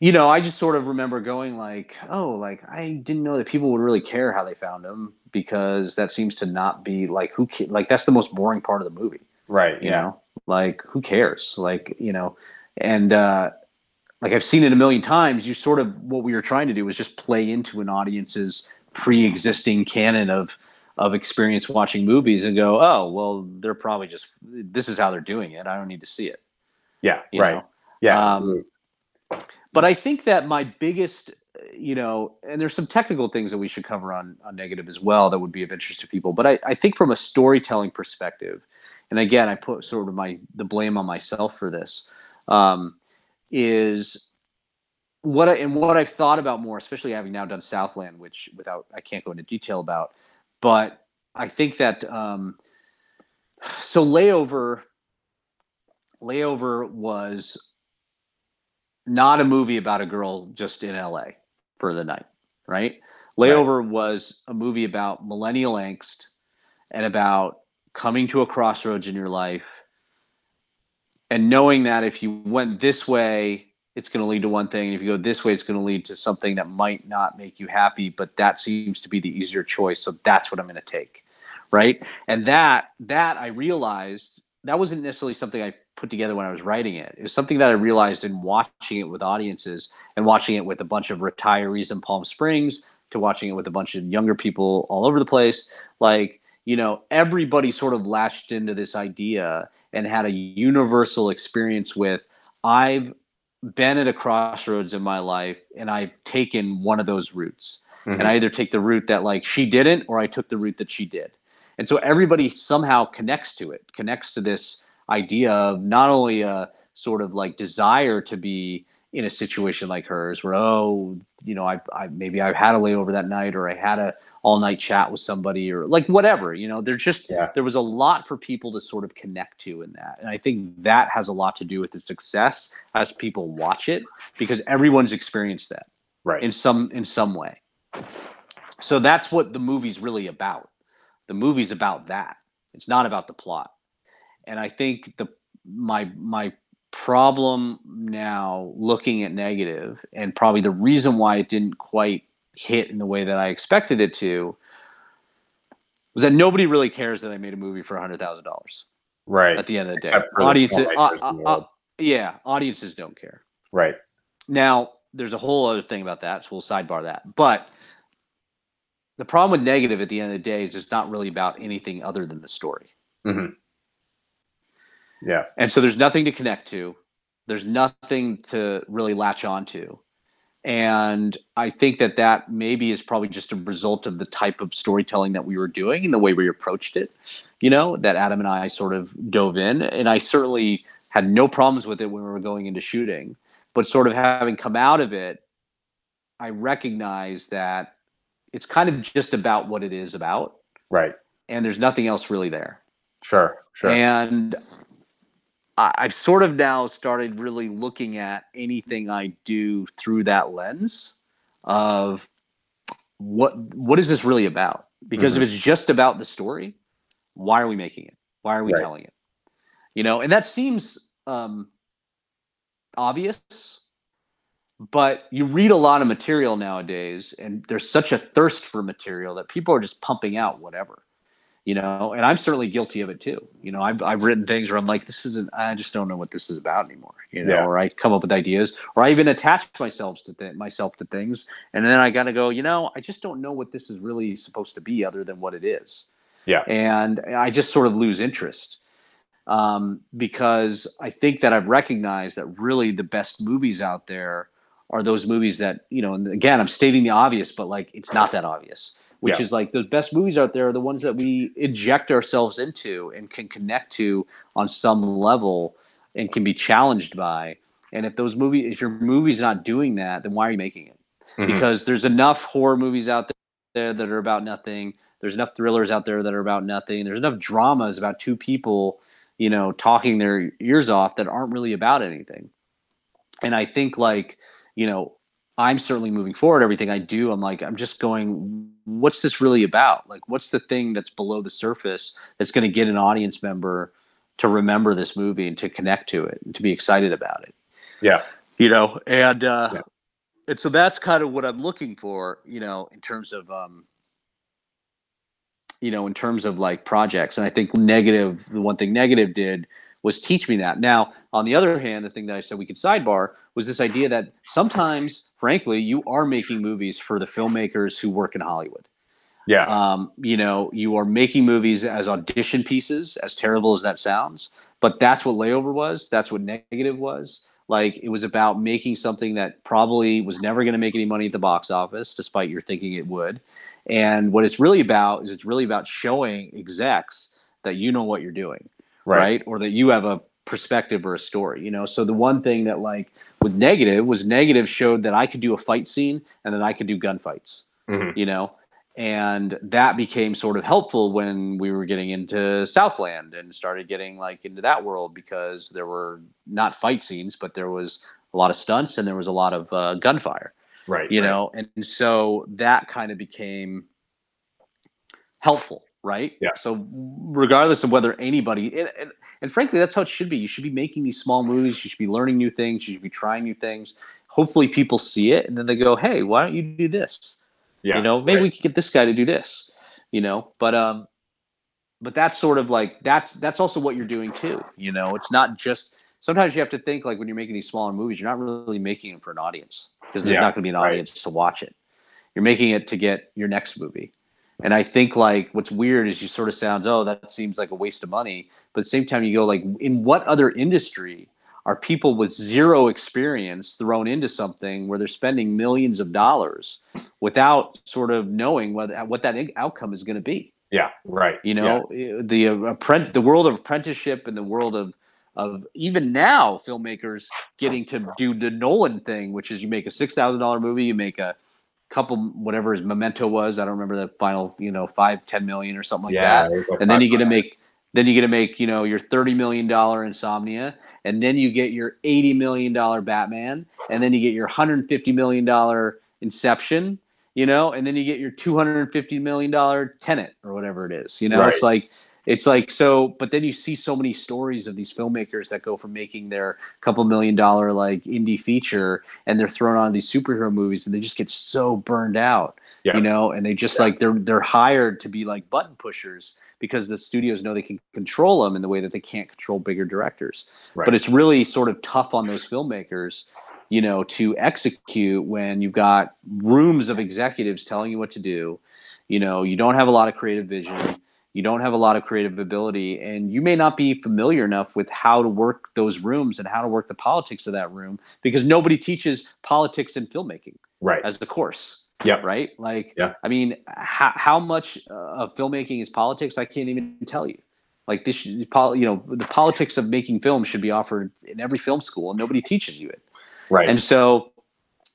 you know, I just sort of remember going like, oh, like I didn't know that people would really care how they found him, because that seems to not be like, who, ca- like that's the most boring part of the movie. Right. You yeah. know, like who cares? Like, you know, and, uh, like I've seen it a million times, you sort of, what we were trying to do was just play into an audience's pre-existing canon of, of experience watching movies and go, oh, well, they're probably just, this is how they're doing it. I don't need to see it. Yeah. You right. Know? Yeah. Um, but I think that my biggest, you know, and there's some technical things that we should cover on, on Negative as well that would be of interest to people. But I, I think from a storytelling perspective, and again, I put sort of my, the blame on myself for this, um, is what I, and what I've thought about more, especially having now done Southland, which without, I can't go into detail about, but I think that, um, so Layover, Layover was not a movie about a girl just in L A for the night, right? Layover right. was a movie about millennial angst and about coming to a crossroads in your life, and knowing that if you went this way, it's going to lead to one thing. And if you go this way, it's going to lead to something that might not make you happy, but that seems to be the easier choice. So that's what I'm going to take. Right. And that, that I realized that wasn't necessarily something I put together when I was writing it. It was something that I realized in watching it with audiences and watching it with a bunch of retirees in Palm Springs to watching it with a bunch of younger people all over the place. Like, you know, everybody sort of latched into this idea and had a universal experience with, I've been at a crossroads in my life and I've taken one of those routes. Mm-hmm. And I either take the route that like she didn't, or I took the route that she did. And so everybody somehow connects to it, connects to this idea of not only a sort of like desire to be in a situation like hers where, oh, you know, I, I maybe I had a layover that night, or I had a all night chat with somebody, or like whatever, you know, there's just, yeah. there was a lot for people to sort of connect to in that. And I think that has a lot to do with the success as people watch it, because everyone's experienced that right in some, in some way. So that's what the movie's really about. The movie's about that. It's not about the plot. And I think the, my, my, problem now looking at Negative, and probably the reason why it didn't quite hit in the way that I expected it to, was that nobody really cares that I made a movie for one hundred thousand dollars. Right. At the end of the day. Except audiences, uh, uh, uh, yeah, audiences don't care. Right. Now, there's a whole other thing about that, so we'll sidebar that. But the problem with Negative at the end of the day is it's not really about anything other than the story. Mm-hmm. Yeah. And so there's nothing to connect to. There's nothing to really latch onto. And I think that that maybe is probably just a result of the type of storytelling that we were doing and the way we approached it, you know, that Adam and I sort of dove in. And I certainly had no problems with it when we were going into shooting. But sort of having come out of it, I recognize that it's kind of just about what it is about. Right. And there's nothing else really there. Sure, sure. And I've sort of now started really looking at anything I do through that lens of what what is this really about? Because mm-hmm. if it's just about the story, why are we making it? Why are we right. telling it? You know, and that seems um, obvious, but you read a lot of material nowadays, and there's such a thirst for material that people are just pumping out whatever. You know, and I'm certainly guilty of it too. You know, I've I've written things where I'm like, this isn't, I just don't know what this is about anymore. You know, yeah. or I come up with ideas, or I even attach myself to th- myself to things, and then I gotta go, you know, I just don't know what this is really supposed to be other than what it is. Yeah, and I just sort of lose interest um, because I think that I've recognized that really the best movies out there are those movies that, you know, and again, I'm stating the obvious, but like it's not that obvious. Which yeah. is like the best movies out there are the ones that we inject ourselves into and can connect to on some level and can be challenged by. And if those movie, if your movie's not doing that, then why are you making it? Mm-hmm. Because there's enough horror movies out there that are about nothing. There's enough thrillers out there that are about nothing. There's enough dramas about two people, you know, talking their ears off that aren't really about anything. And I think like, you know, I'm certainly moving forward. Everything I do, I'm like, I'm just going, what's this really about? Like, what's the thing that's below the surface that's going to get an audience member to remember this movie and to connect to it and to be excited about it? Yeah. You know, and, uh, yeah. and so that's kind of what I'm looking for, you know, in terms of, um, you know, in terms of like projects. And I think Negative, the one thing Negative did was teach me that. Now, on the other hand, the thing that I said we could sidebar was this idea that sometimes, frankly, you are making movies for the filmmakers who work in Hollywood. Yeah. Um, you know, you are making movies as audition pieces, as terrible as that sounds, but that's what Layover was. That's what Negative was. Like, it was about making something that probably was never going to make any money at the box office, despite your thinking it would. And what it's really about is it's really about showing execs that you know what you're doing. Right. right. Or that you have a perspective or a story, you know? So the one thing that like with Negative was Negative showed that I could do a fight scene and that I could do gunfights, mm-hmm. you know? And that became sort of helpful when we were getting into Southland and started getting like into that world, because there were not fight scenes, but there was a lot of stunts and there was a lot of uh, gunfire, right? You right. know? And so that kind of became helpful. Right. Yeah. So regardless of whether anybody, and, and, and frankly, that's how it should be. You should be making these small movies. You should be learning new things. You should be trying new things. Hopefully people see it and then they go, hey, why don't you do this? Yeah. You know, maybe right. we could get this guy to do this, you know, but, um, but that's sort of like, that's, that's also what you're doing too. You know, it's not just, sometimes you have to think like when you're making these smaller movies, you're not really making them for an audience, because there's yeah. not going to be an audience right. to watch it. You're making it to get your next movie. And I think like what's weird is you sort of sound, oh, that seems like a waste of money. But at the same time, you go like, in what other industry are people with zero experience thrown into something where they're spending millions of dollars without sort of knowing whether, what that outcome is going to be? Yeah, right. You know, yeah. the apprent- the world of apprenticeship and the world of of even now filmmakers getting to do the Nolan thing, which is you make a six thousand dollars movie, you make a couple, whatever his Memento was, I don't remember the final, you know, five, ten million or something like yeah, that. And then you get to make, then you get to make, you know, your thirty million dollars Insomnia, and then you get your eighty million dollars Batman, and then you get your one hundred fifty million dollars Inception, you know, and then you get your two hundred fifty million dollars Tenet or whatever it is, you know, right. it's like, it's like, so, but then you see so many stories of these filmmakers that go from making their couple million dollar like indie feature and they're thrown on these superhero movies and they just get so burned out, yeah. you know, and they just yeah. like, they're, they're hired to be like button pushers because the studios know they can control them in the way that they can't control bigger directors. Right. But it's really sort of tough on those filmmakers, you know, to execute when you've got rooms of executives telling you what to do. You know, you don't have a lot of creative vision. You don't have a lot of creative ability, and you may not be familiar enough with how to work those rooms and how to work the politics of that room, because nobody teaches politics in filmmaking right. as the course. Yeah. Right. Like, yeah. I mean, how, how much uh, of filmmaking is politics? I can't even tell you. Like this, you know, the politics of making films should be offered in every film school, and nobody teaches you it. Right. And so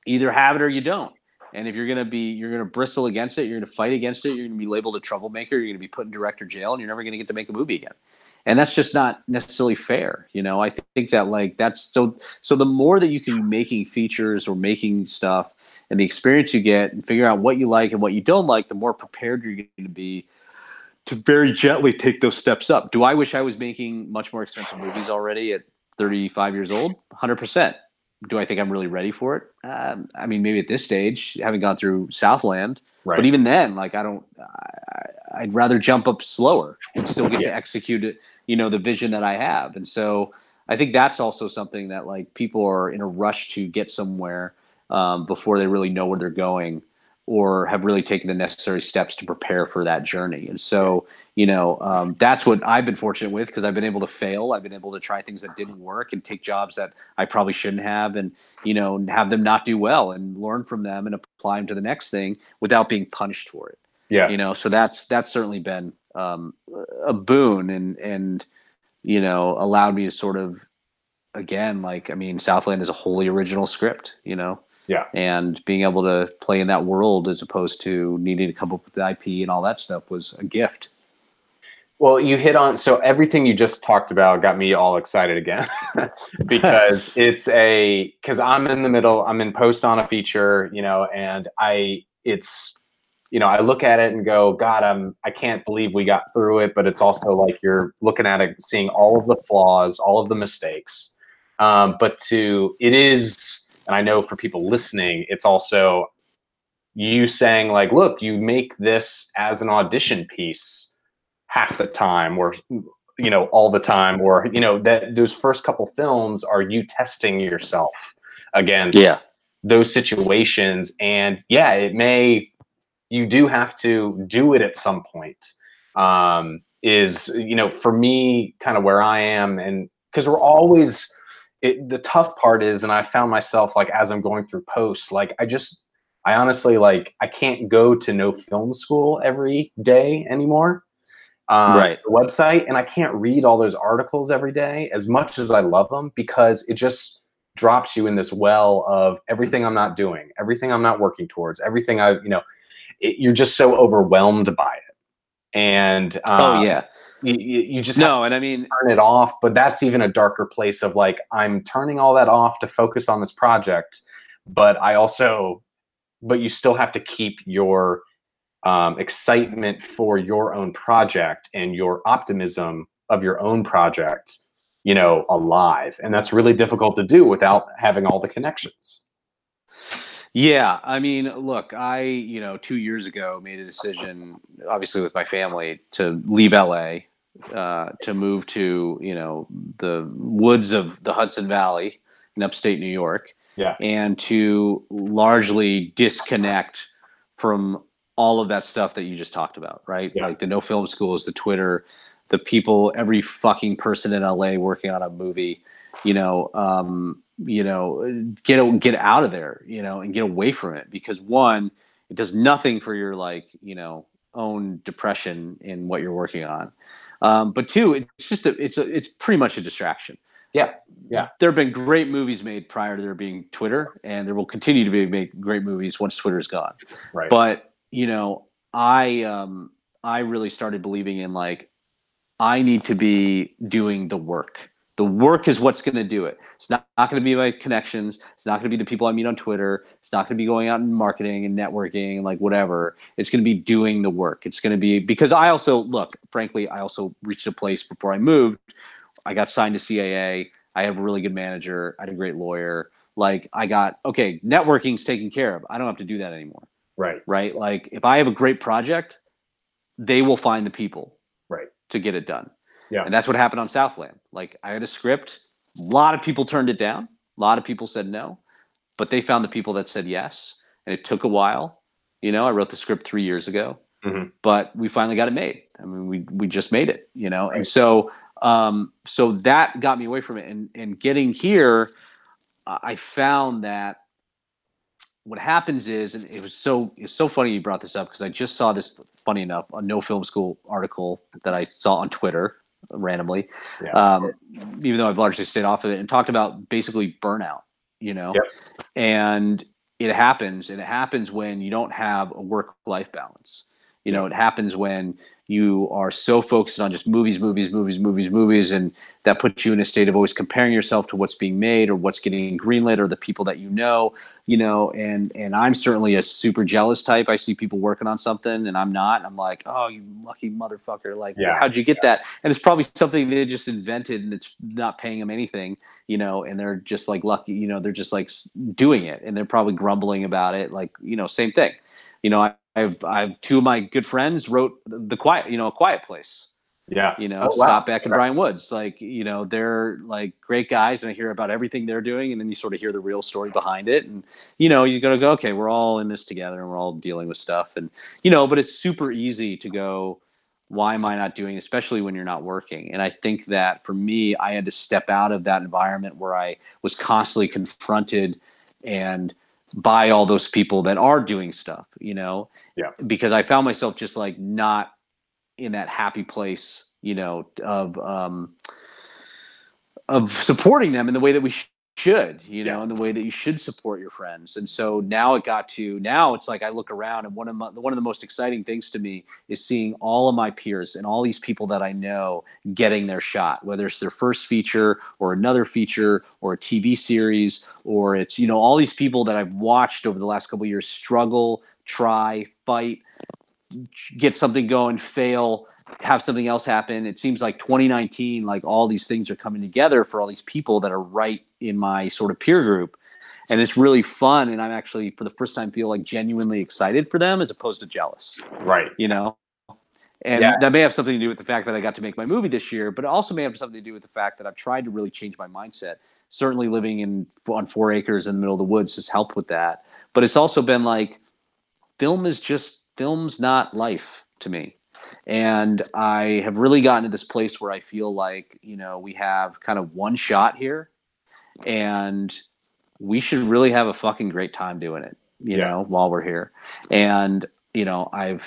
either have it or you don't. And if you're going to be, you're going to bristle against it, you're going to fight against it, you're going to be labeled a troublemaker, you're going to be put in director jail, and you're never going to get to make a movie again. And that's just not necessarily fair. You know, I think that like that's so, so the more that you can be making features or making stuff and the experience you get and figure out what you like and what you don't like, the more prepared you're going to be to very gently take those steps up. Do I wish I was making much more expensive movies already at thirty-five years old? one hundred percent. Do I think I'm really ready for it? Um, I mean, maybe at this stage, having gone through Southland, right. but even then, like I don't, I, I'd rather jump up slower and still get yeah. to execute it, you know, the vision that I have. And so I think that's also something that like people are in a rush to get somewhere um, before they really know where they're going or have really taken the necessary steps to prepare for that journey. And so, you know, um, that's what I've been fortunate with, because I've been able to fail. I've been able to try things that didn't work and take jobs that I probably shouldn't have and, you know, have them not do well and learn from them and apply them to the next thing without being punished for it. Yeah. You know, so that's, that's certainly been um, a boon and, and, you know, allowed me to sort of, again, like, I mean, Southland is a wholly original script, you know? Yeah, and being able to play in that world as opposed to needing to come up with the I P and all that stuff was a gift. Well, you hit on, so everything you just talked about got me all excited again because it's a, because I'm in the middle, I'm in post on a feature, you know, and I, it's, you know, I look at it and go, God, I'm, I can't believe we got through it, but it's also like you're looking at it, seeing all of the flaws, all of the mistakes, um, but to, it is, and I know for people listening, it's also you saying like, look, you make this as an audition piece half the time or, you know, all the time, or, you know, that those first couple films are you testing yourself against yeah. those situations. And yeah, it may, you do have to do it at some point um, is, you know, for me kind of where I am. And because we're always, It, the tough part is, and I found myself like, as I'm going through posts, like I just, I honestly, like I can't go to no film school every day anymore. Um, right. The website. And I can't read all those articles every day as much as I love them, because it just drops you in this well of everything I'm not doing, everything I'm not working towards, everything I, you know, it, you're just so overwhelmed by it. And, um, oh yeah. You, you just no, and I mean turn it off, but that's even a darker place of like I'm turning all that off to focus on this project, but I also, but you still have to keep your um, excitement for your own project and your optimism of your own project, you know, alive, and that's really difficult to do without having all the connections. Yeah, I mean, look, I, you know, two years ago made a decision, obviously with my family, to leave L A. Uh, to move to, you know, the woods of the Hudson Valley in upstate New York, yeah, and to largely disconnect from all of that stuff that you just talked about, right? Yeah. Like the no film schools, the Twitter, the people, every fucking person in L A working on a movie, you know, um, you know, get get out of there, you know, and get away from it, because one, it does nothing for your like, you know, own depression in what you're working on. Um, but two, it's just a, it's a, it's pretty much a distraction. Yeah, yeah. There have been great movies made prior to there being Twitter, and there will continue to be made great movies once Twitter is gone. Right. But you know, I um, I really started believing in like I need to be doing the work. The work is what's going to do it. It's not, not going to be my connections. It's not going to be the people I meet on Twitter. It's not going to be going out and marketing and networking and like whatever. It's going to be doing the work. It's going to be, because I also, look, frankly, I also reached a place before I moved. I got signed to C A A. I have a really good manager. I had a great lawyer. Like I got, okay, networking's taken care of. I don't have to do that anymore. Right. Right. Like if I have a great project, they will find the people right to get it done. Yeah. And that's what happened on Southland. Like I had a script. A lot of people turned it down. A lot of people said no, but they found the people that said yes. And it took a while. You know, I wrote the script three years ago. Mm-hmm. But we finally got it made. I mean, we we just made it, you know. Right. And so, um, so that got me away from it. And and getting here, uh, I found that what happens is, and it was so it's so funny you brought this up because I just saw this, funny enough, a No Film School article that I saw on Twitter randomly, yeah. um, even though I've largely stayed off of it, and talked about basically burnout, you know, yep. and it happens, and it happens when you don't have a work-life balance. You know, it happens when you are so focused on just movies, movies, movies, movies, movies, and that puts you in a state of always comparing yourself to what's being made or what's getting greenlit or the people that you know, you know, and and I'm certainly a super jealous type. I see people working on something and I'm not. And I'm like, oh, you lucky motherfucker. Like, yeah. how'd you get yeah. that? And it's probably something they just invented and it's not paying them anything, you know, and they're just like lucky, you know, they're just like doing it and they're probably grumbling about it. Like, you know, same thing. You know, I, I've, I've, two of my good friends wrote the quiet, you know, A Quiet Place. Yeah. You know, oh, wow. Stopbeck and Brian Woods. Like, you know, they're like great guys, and I hear about everything they're doing, and then you sort of hear the real story behind it. And, you know, you gotta go, okay, we're all in this together and we're all dealing with stuff. And, you know, but it's super easy to go, why am I not doing, especially when you're not working? And I think that for me, I had to step out of that environment where I was constantly confronted and by all those people that are doing stuff, you know, yeah. because I found myself just like not in that happy place, you know, of, um, of supporting them in the way that we sh- should, you know, yeah. in the way that you should support your friends. And so now it got to, now it's like, I look around, and one of my, one of the most exciting things to me is seeing all of my peers and all these people that I know getting their shot, whether it's their first feature or another feature or a T V series, or it's, you know, all these people that I've watched over the last couple of years struggle, try, fight, get something going, fail, have something else happen. It seems like twenty nineteen, like all these things are coming together for all these people that are right in my sort of peer group. And it's really fun. And I'm actually, for the first time, feel like genuinely excited for them as opposed to jealous. Right. You know, and yeah. that may have something to do with the fact that I got to make my movie this year, but it also may have something to do with the fact that I've tried to really change my mindset. Certainly living in on four acres in the middle of the woods has helped with that. But it's also been like, film is just, film's not life to me. And I have really gotten to this place where I feel like, you know, we have kind of one shot here and we should really have a fucking great time doing it, you yeah. know, while we're here. And, you know, I've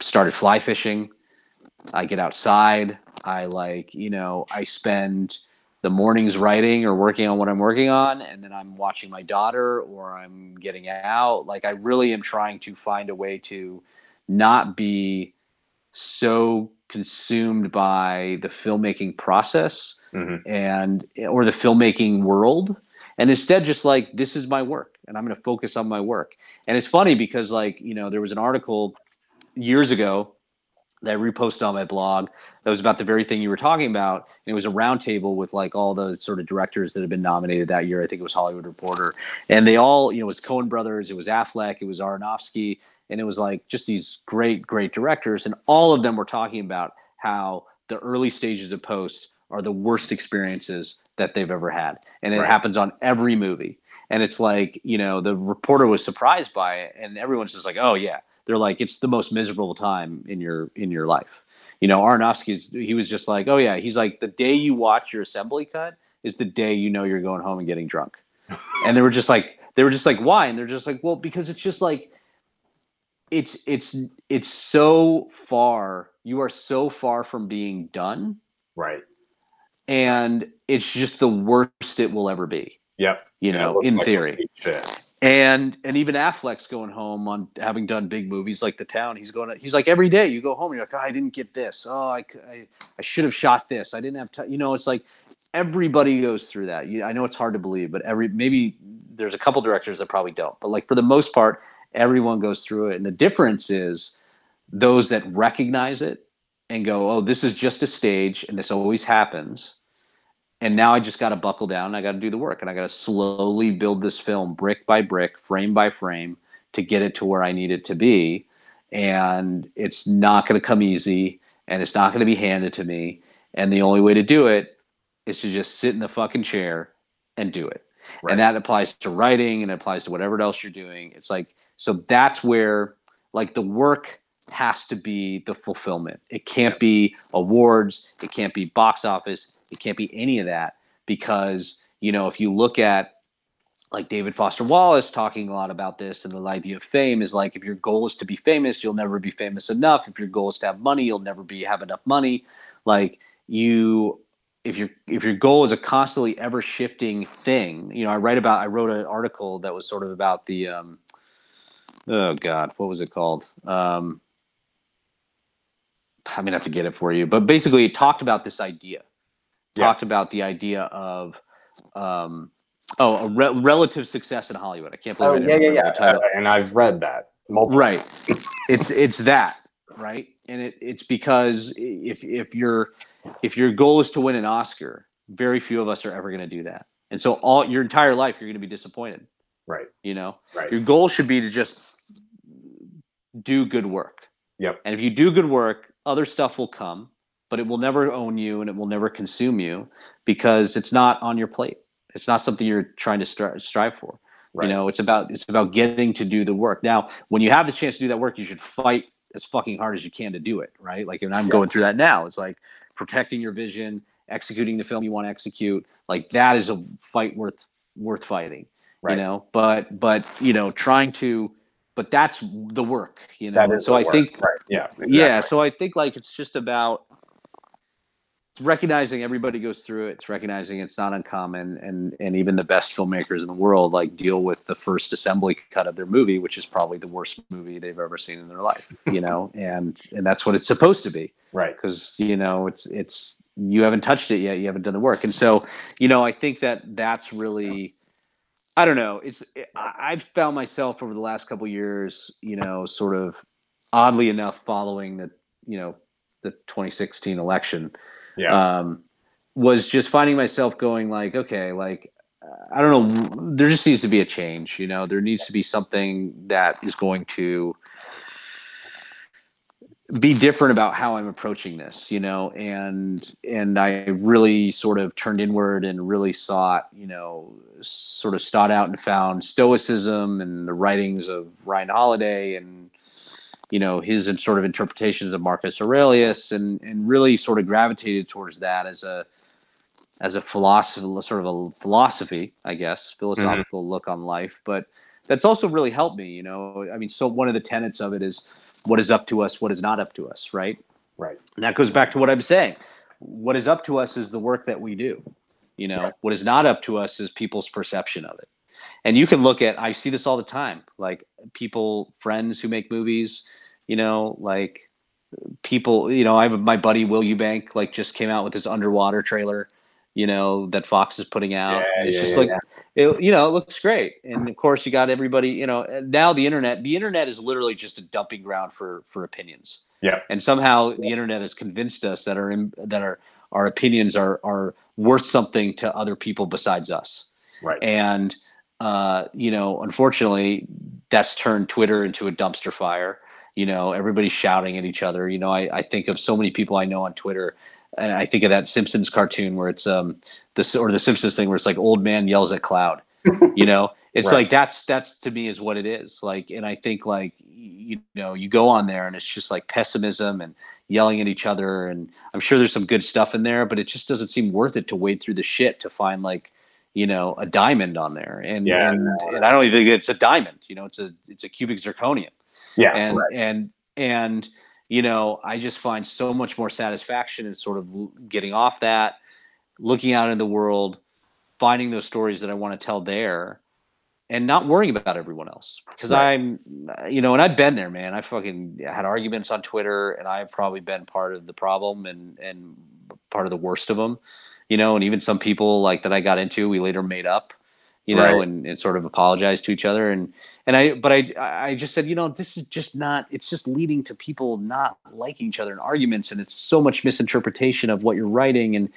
started fly fishing. I get outside. I like, you know, I spend the mornings writing or working on what I'm working on, and then I'm watching my daughter or I'm getting out. Like, I really am trying to find a way to not be so consumed by the filmmaking process mm-hmm. and or the filmmaking world, and instead just like, this is my work and I'm going to focus on my work. And it's funny because, like, you know, there was an article years ago that I reposted on my blog that was about the very thing you were talking about. And it was a roundtable with like all the sort of directors that had been nominated that year. I think it was Hollywood Reporter. And they all, you know, it was Coen Brothers, it was Affleck, it was Aronofsky. And it was like just these great, great directors. And all of them were talking about how the early stages of post are the worst experiences that they've ever had. And it right. happens on every movie. And it's like, you know, the reporter was surprised by it. And everyone's just like, oh, yeah. They're like, it's the most miserable time in your in your life. You know, Aronofsky's, he was just like, oh, yeah. He's like, the day you watch your assembly cut is the day you know you're going home and getting drunk. And they were just like, they were just like, why? And they're just like, well, because it's just like, it's, it's, it's so far, you are so far from being done. Right. And it's just the worst it will ever be. Yep. You yeah, know, in like theory. And and even Affleck's going home on having done big movies like The Town. He's going. He's like, every day you go home, you're like, oh, I didn't get this. Oh, I, I, I should have shot this. I didn't have time. You know, it's like everybody goes through that. You, I know it's hard to believe, but every maybe there's a couple directors that probably don't. But like for the most part, everyone goes through it. And the difference is those that recognize it and go, oh, this is just a stage, and this always happens. And now I just got to buckle down and I got to do the work, and I got to slowly build this film brick by brick, frame by frame, to get it to where I need it to be. And it's not going to come easy, and it's not going to be handed to me. And the only way to do it is to just sit in the fucking chair and do it. Right. And that applies to writing, and it applies to whatever else you're doing. It's like, so that's where like the work has to be the fulfillment. It can't be awards. It can't be box office. It can't be any of that, because, you know, if you look at like David Foster Wallace talking a lot about this, and the idea of fame is like, if your goal is to be famous, you'll never be famous enough. If your goal is to have money, you'll never be have enough money. Like you, if your if your goal is a constantly ever shifting thing, you know, I write about, I wrote an article that was sort of about the, um, oh God, what was it called? Um, I'm gonna have to get it for you, but basically it talked about this idea, yeah. talked about the idea of, um, Oh, a re- relative success in Hollywood. I can't believe oh, it. Yeah, yeah, yeah. Uh, and I've read that multiple right. times. it's it's that, right? And it, it's because if if your if your goal is to win an Oscar, very few of us are ever going to do that. And so all your entire life you're going to be disappointed. Right. You know. Right. Your goal should be to just do good work. Yep. And if you do good work, other stuff will come, but it will never own you and it will never consume you because it's not on your plate. It's not something you're trying to stri- strive for. Right. You know, it's about it's about getting to do the work. Now, when you have the chance to do that work, you should fight as fucking hard as you can to do it, right? Like, and I'm yeah. going through that now. It's like protecting your vision, executing the film you want to execute. Like that is a fight worth worth fighting, right. you know? But but you know, trying to but that's the work, you know. That is so I work. think right. yeah. Exactly. Yeah, so I think like it's just about recognizing everybody goes through it. It's recognizing it's not uncommon, and and even the best filmmakers in the world like deal with the first assembly cut of their movie, which is probably the worst movie they've ever seen in their life, you know, and and that's what it's supposed to be, right? Because you know it's it's you haven't touched it yet, you haven't done the work. And so, you know, I think that that's really, I don't know, it's it, I've found myself over the last couple of years, you know, sort of oddly enough following the you know the twenty sixteen election. Yeah. Um, was just finding myself going like, okay, like, I don't know. There just needs to be a change, you know, there needs to be something that is going to be different about how I'm approaching this, you know, and, and I really sort of turned inward and really sought, you know, sort of sought out and found Stoicism and the writings of Ryan Holiday and, you know, his sort of interpretations of Marcus Aurelius, and, and really sort of gravitated towards that as a as a philosophy, sort of a philosophy, I guess, philosophical mm-hmm. look on life. But that's also really helped me, you know. I mean, so one of the tenets of it is what is up to us, what is not up to us, right? Right. And that goes back to what I'm saying. What is up to us is the work that we do, you know. Right. What is not up to us is people's perception of it. And you can look at, I see this all the time, like people, friends who make movies, you know, like people, you know, I have my buddy, Will Eubank, like just came out with this underwater trailer, you know, that Fox is putting out. Yeah, it's yeah, just yeah, like, yeah. It, you know, it looks great. And of course you got everybody, you know, now the internet, the internet is literally just a dumping ground for, for opinions. Yeah. And somehow yeah. the internet has convinced us that our, that our, our opinions are, are worth something to other people besides us. Right. And, Uh, you know, unfortunately, that's turned Twitter into a dumpster fire. You know, everybody's shouting at each other. You know, I, I think of so many people I know on Twitter, and I think of that Simpsons cartoon where it's um this or the Simpsons thing where it's like old man yells at cloud. You know, it's right. like that's that's to me is what it is. Like, and I think like you know, you go on there and it's just like pessimism and yelling at each other. And I'm sure there's some good stuff in there, but it just doesn't seem worth it to wade through the shit to find like, you know, a diamond on there. And, yeah. and and I don't even think it's a diamond, you know, it's a it's a cubic zirconium. Yeah. And right. and and you know, I just find so much more satisfaction in sort of getting off that, looking out in the world, finding those stories that I want to tell there, and not worrying about everyone else. Because right. I'm you know, and I've been there, man. I fucking had arguments on Twitter, and I've probably been part of the problem and and part of the worst of them. You know, and even some people like that I got into, we later made up, you know, right. and, and sort of apologized to each other. And, and I, but I, I just said, you know, this is just not, it's just leading to people not liking each other in arguments. And it's so much misinterpretation of what you're writing. And,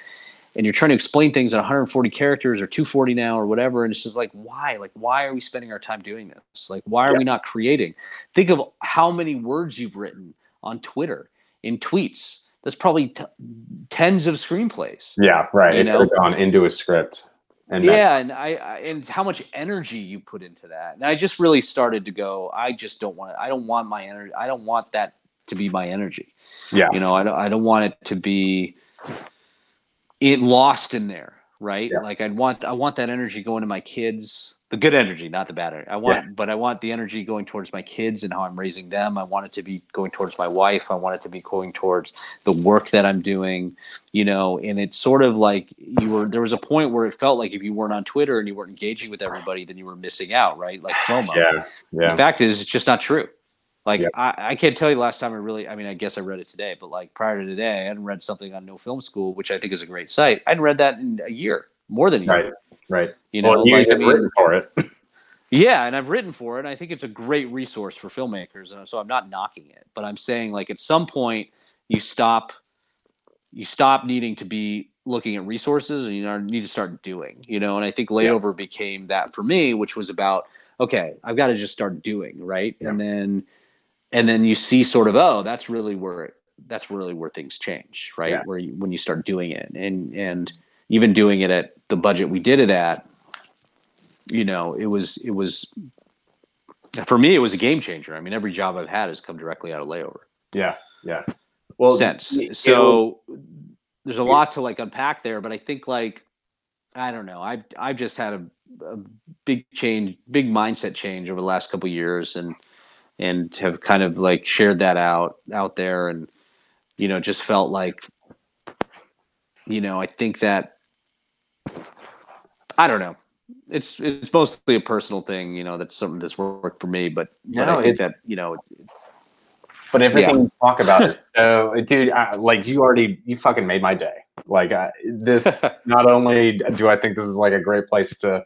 and you're trying to explain things in one hundred forty characters or two forty now or whatever. And it's just like, why, like, why are we spending our time doing this? Like, why are yeah. we not creating? Think of how many words you've written on Twitter, in tweets. That's probably t- tens of screenplays. Yeah, right. It could have gone into a script. And yeah, that- and I, I and how much energy you put into that. And I just really started to go, I just don't want to, I don't want my energy. I don't want that to be my energy. Yeah. You know, I don't, I don't want it to be it lost in there. Right. Yeah. Like I'd want, I want that energy going to my kids, the good energy, not the bad energy. I want, yeah. but I want the energy going towards my kids and how I'm raising them. I want it to be going towards my wife. I want it to be going towards the work that I'm doing, you know, and it's sort of like you were, there was a point where it felt like if you weren't on Twitter and you weren't engaging with everybody, then you were missing out. Right. Like FOMO. Yeah. Yeah. The fact is, it's just not true. Like yeah. I, I can't tell you last time I really, I mean, I guess I read it today, but like prior to today, I hadn't read something on No Film School, which I think is a great site. I'd read that in a year, more than a right. year. Right. You know, well, you like, I mean, written for it. Yeah. And I've written for it. And I think it's a great resource for filmmakers. And so I'm not knocking it, but I'm saying like at some point you stop, you stop needing to be looking at resources and you need to start doing, you know, and I think Layover yeah. became that for me, which was about, okay, I've got to just start doing. Right. Yeah. And then, And then you see sort of, oh, that's really where it, that's really where things change, right? Yeah. Where you, when you start doing it, and and even doing it at the budget we did it at, you know, it was it was for me it was a game changer. I mean, every job I've had has come directly out of Layover. Yeah, yeah. Well, sense. So there's a lot to like unpack there, but I think like I don't know. I've I've just had a, a big change, big mindset change over the last couple of years, and. and have kind of like shared that out, out there. And, you know, just felt like, you know, I think that, I don't know, it's, it's mostly a personal thing, you know, that's something that's worked for me, but, no, but I think it, that, you know, it's, but everything yeah. you talk about it. So dude, I, like you already, you fucking made my day. Like I, this, not only do I think this is like a great place to,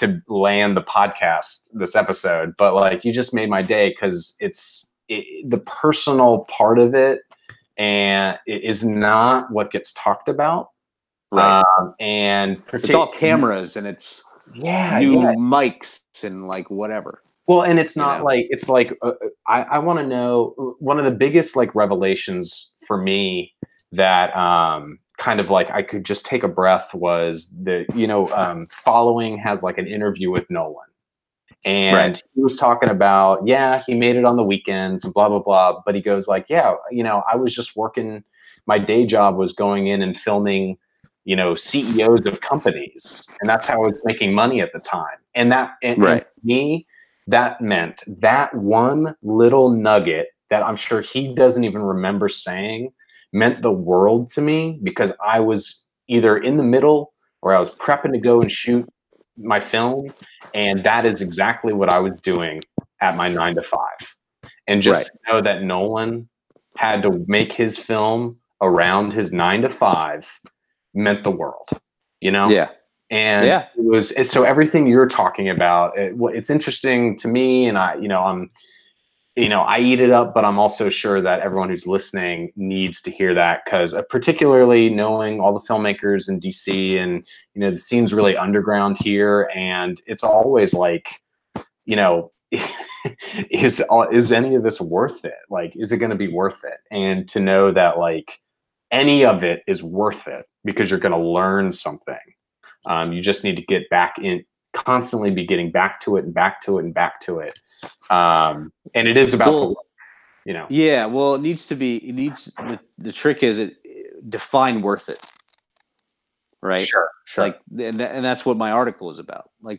to land the podcast this episode, but like you just made my day because it's it, the personal part of it and it is not what gets talked about. Right. Um, and it's all cameras and it's yeah, new yeah. mics and like whatever. Well, and it's not you know? like, it's like, uh, I, I want to know one of the biggest like revelations for me that, um, kind of like I could just take a breath was the, you know, um, Following has like an interview with Nolan and right. he was talking about, yeah, he made it on the weekends and blah, blah, blah. But he goes like, yeah, you know, I was just working. My day job was going in and filming, you know, C E Os of companies. And that's how I was making money at the time. And that, and, right. and to me, that meant that one little nugget that I'm sure he doesn't even remember saying meant the world to me because I was either in the middle or I was prepping to go and shoot my film. And that is exactly what I was doing at my nine to five. And just right. know that Nolan had to make his film around his nine to five meant the world, you know? Yeah. And yeah. it was, and so everything you're talking about, it, it's interesting to me. And I, you know, I'm, You know, I eat it up, but I'm also sure that everyone who's listening needs to hear that because uh, particularly knowing all the filmmakers in D C and, you know, the scene's really underground here. And it's always like, you know, is, is any of this worth it? Like, is it going to be worth it? And to know that like any of it is worth it because you're going to learn something. Um, you just need to get back in, constantly be getting back to it and back to it and back to it. Um, and it is about, well, you know, yeah, well, it needs to be, it needs, the, the trick is it define worth it. Right. Sure. Sure. Like, and, th- and that's what my article is about. Like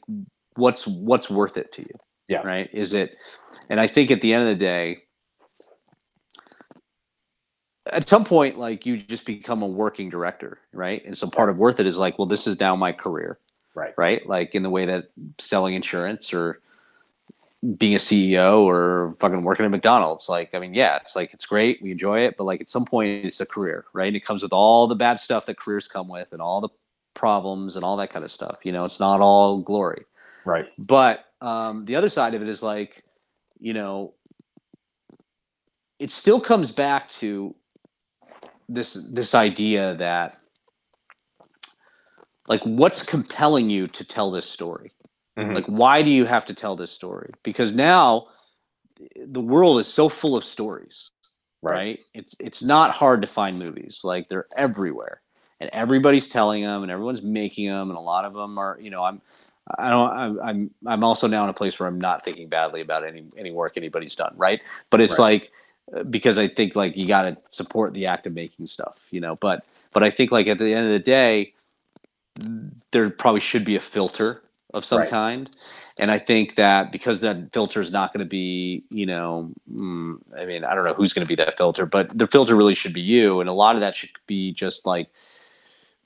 what's, what's worth it to you. Yeah. Right. Is it, and I think at the end of the day, at some point, like you just become a working director. Right. And so part of worth it is like, well, this is now my career. Right. Right. Like in the way that selling insurance or being a C E O or fucking working at McDonald's. Like, I mean, yeah, it's like, it's great. We enjoy it. But like at some point it's a career, right? And it comes with all the bad stuff that careers come with and all the problems and all that kind of stuff. You know, it's not all glory. Right. But um, the other side of it is like, you know, it still comes back to this, this idea that like, what's compelling you to tell this story? Like, why do you have to tell this story? Because now the world is so full of stories, right? right? It's it's not hard to find movies. Like, they're everywhere. And everybody's telling them, and everyone's making them, and a lot of them are, you know, I'm I don't I'm I'm, I'm also now in a place where I'm not thinking badly about any, any work anybody's done, right? But it's right. like because I think like you got to support the act of making stuff, you know, but, but I think like at the end of the day, there probably should be a filter of some right. kind. And I think that because that filter is not going to be, you know, mm, I mean, I don't know who's going to be that filter, but the filter really should be you. And a lot of that should be just like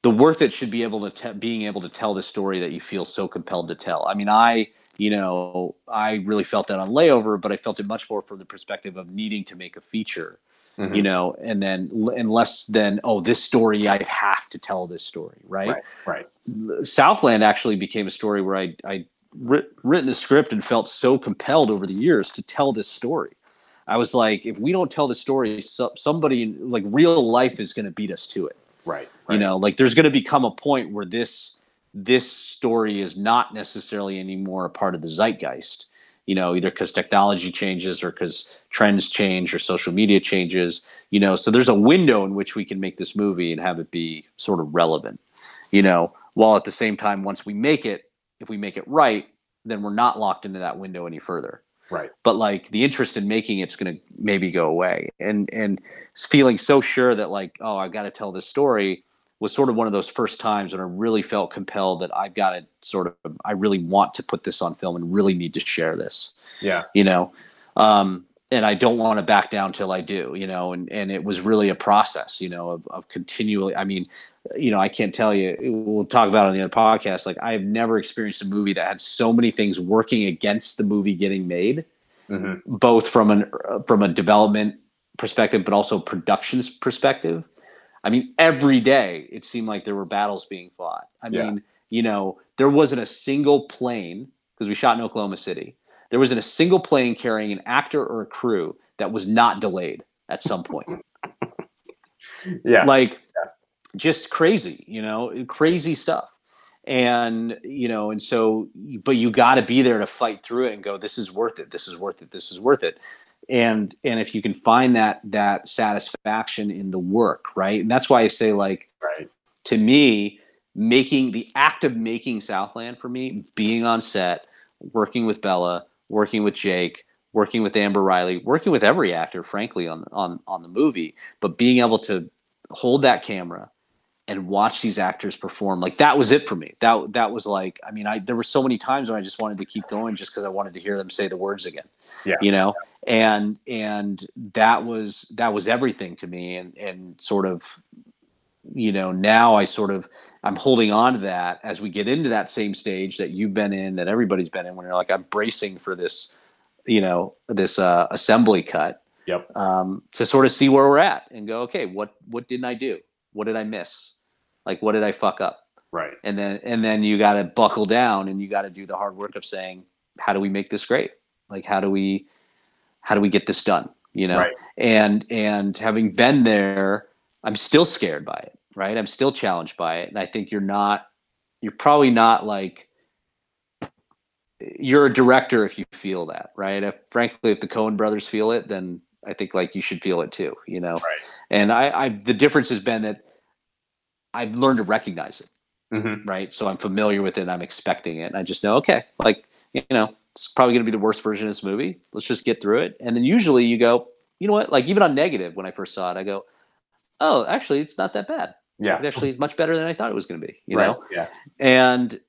the worth it should be able to te- being able to tell the story that you feel so compelled to tell. I mean, I, you know, I really felt that on Layover, but I felt it much more from the perspective of needing to make a feature, mm-hmm. you know, and then and less than, oh, this story, I have to tell this story, right? Right. right. Southland actually became a story where I I writ- written a script and felt so compelled over the years to tell this story. I was like, if we don't tell the story, so, somebody like real life is going to beat us to it. Right. right. You know, like there's going to become a point where this. this story is not necessarily anymore a part of the zeitgeist, you know, either because technology changes or because trends change or social media changes, you know, so there's a window in which we can make this movie and have it be sort of relevant, you know, while at the same time, once we make it, if we make it right, then we're not locked into that window any further. Right. But like the interest in making it's going to maybe go away, and, and feeling so sure that like, oh, I've got to tell this story was sort of one of those first times when I really felt compelled that I've got to sort of, I really want to put this on film and really need to share this. Yeah. You know, um, and I don't want to back down till I do, you know, and, and it was really a process, you know, of, of continually, I mean, you know, I can't tell you, we'll talk about it on the other podcast. Like I've never experienced a movie that had so many things working against the movie getting made, mm-hmm. both from an, from a development perspective, but also production's perspective. I mean, every day it seemed like there were battles being fought. I yeah. mean, you know, there wasn't a single plane, because we shot in Oklahoma City. There wasn't a single plane carrying an actor or a crew that was not delayed at some point. yeah. Like yeah. just crazy, you know, crazy stuff. And, you know, and so, but you got to be there to fight through it and go, this is worth it. This is worth it. This is worth it. And and if you can find that that satisfaction in the work, right? And that's why I say, like, right. to me, making the act of making Southland for me, being on set, working with Bella, working with Jake, working with Amber Riley, working with every actor, frankly, on on on the movie, but being able to hold that camera and watch these actors perform, like that was it for me. That that was like, I mean, I there were so many times when I just wanted to keep going just because I wanted to hear them say the words again. Yeah, you know, and and that was that was everything to me. And and sort of, you know, now I sort of I'm holding on to that as we get into that same stage that you've been in, that everybody's been in, when you're like, I'm bracing for this, you know, this uh, assembly cut. Yep. Um, to sort of see where we're at and go, okay, what what didn't I do? What did I miss? Like, what did I fuck up? Right. And then, and then you got to buckle down and you got to do the hard work of saying, how do we make this great? Like, how do we, how do we get this done? You know? Right. And, and having been there, I'm still scared by it. Right. I'm still challenged by it. And I think you're not, you're probably not like, you're a director if you feel that, right? If, frankly, if the Coen brothers feel it, then I think like you should feel it too, you know? Right. And I, I, the difference has been that I've learned to recognize it. Mm-hmm. Right. So I'm familiar with it. And I'm expecting it. And I just know, okay, like, you know, it's probably going to be the worst version of this movie. Let's just get through it. And then usually you go, you know what, like even on Negative, when I first saw it, I go, oh, actually it's not that bad. Yeah. It actually is much better than I thought it was going to be, you right. know? Yeah. And,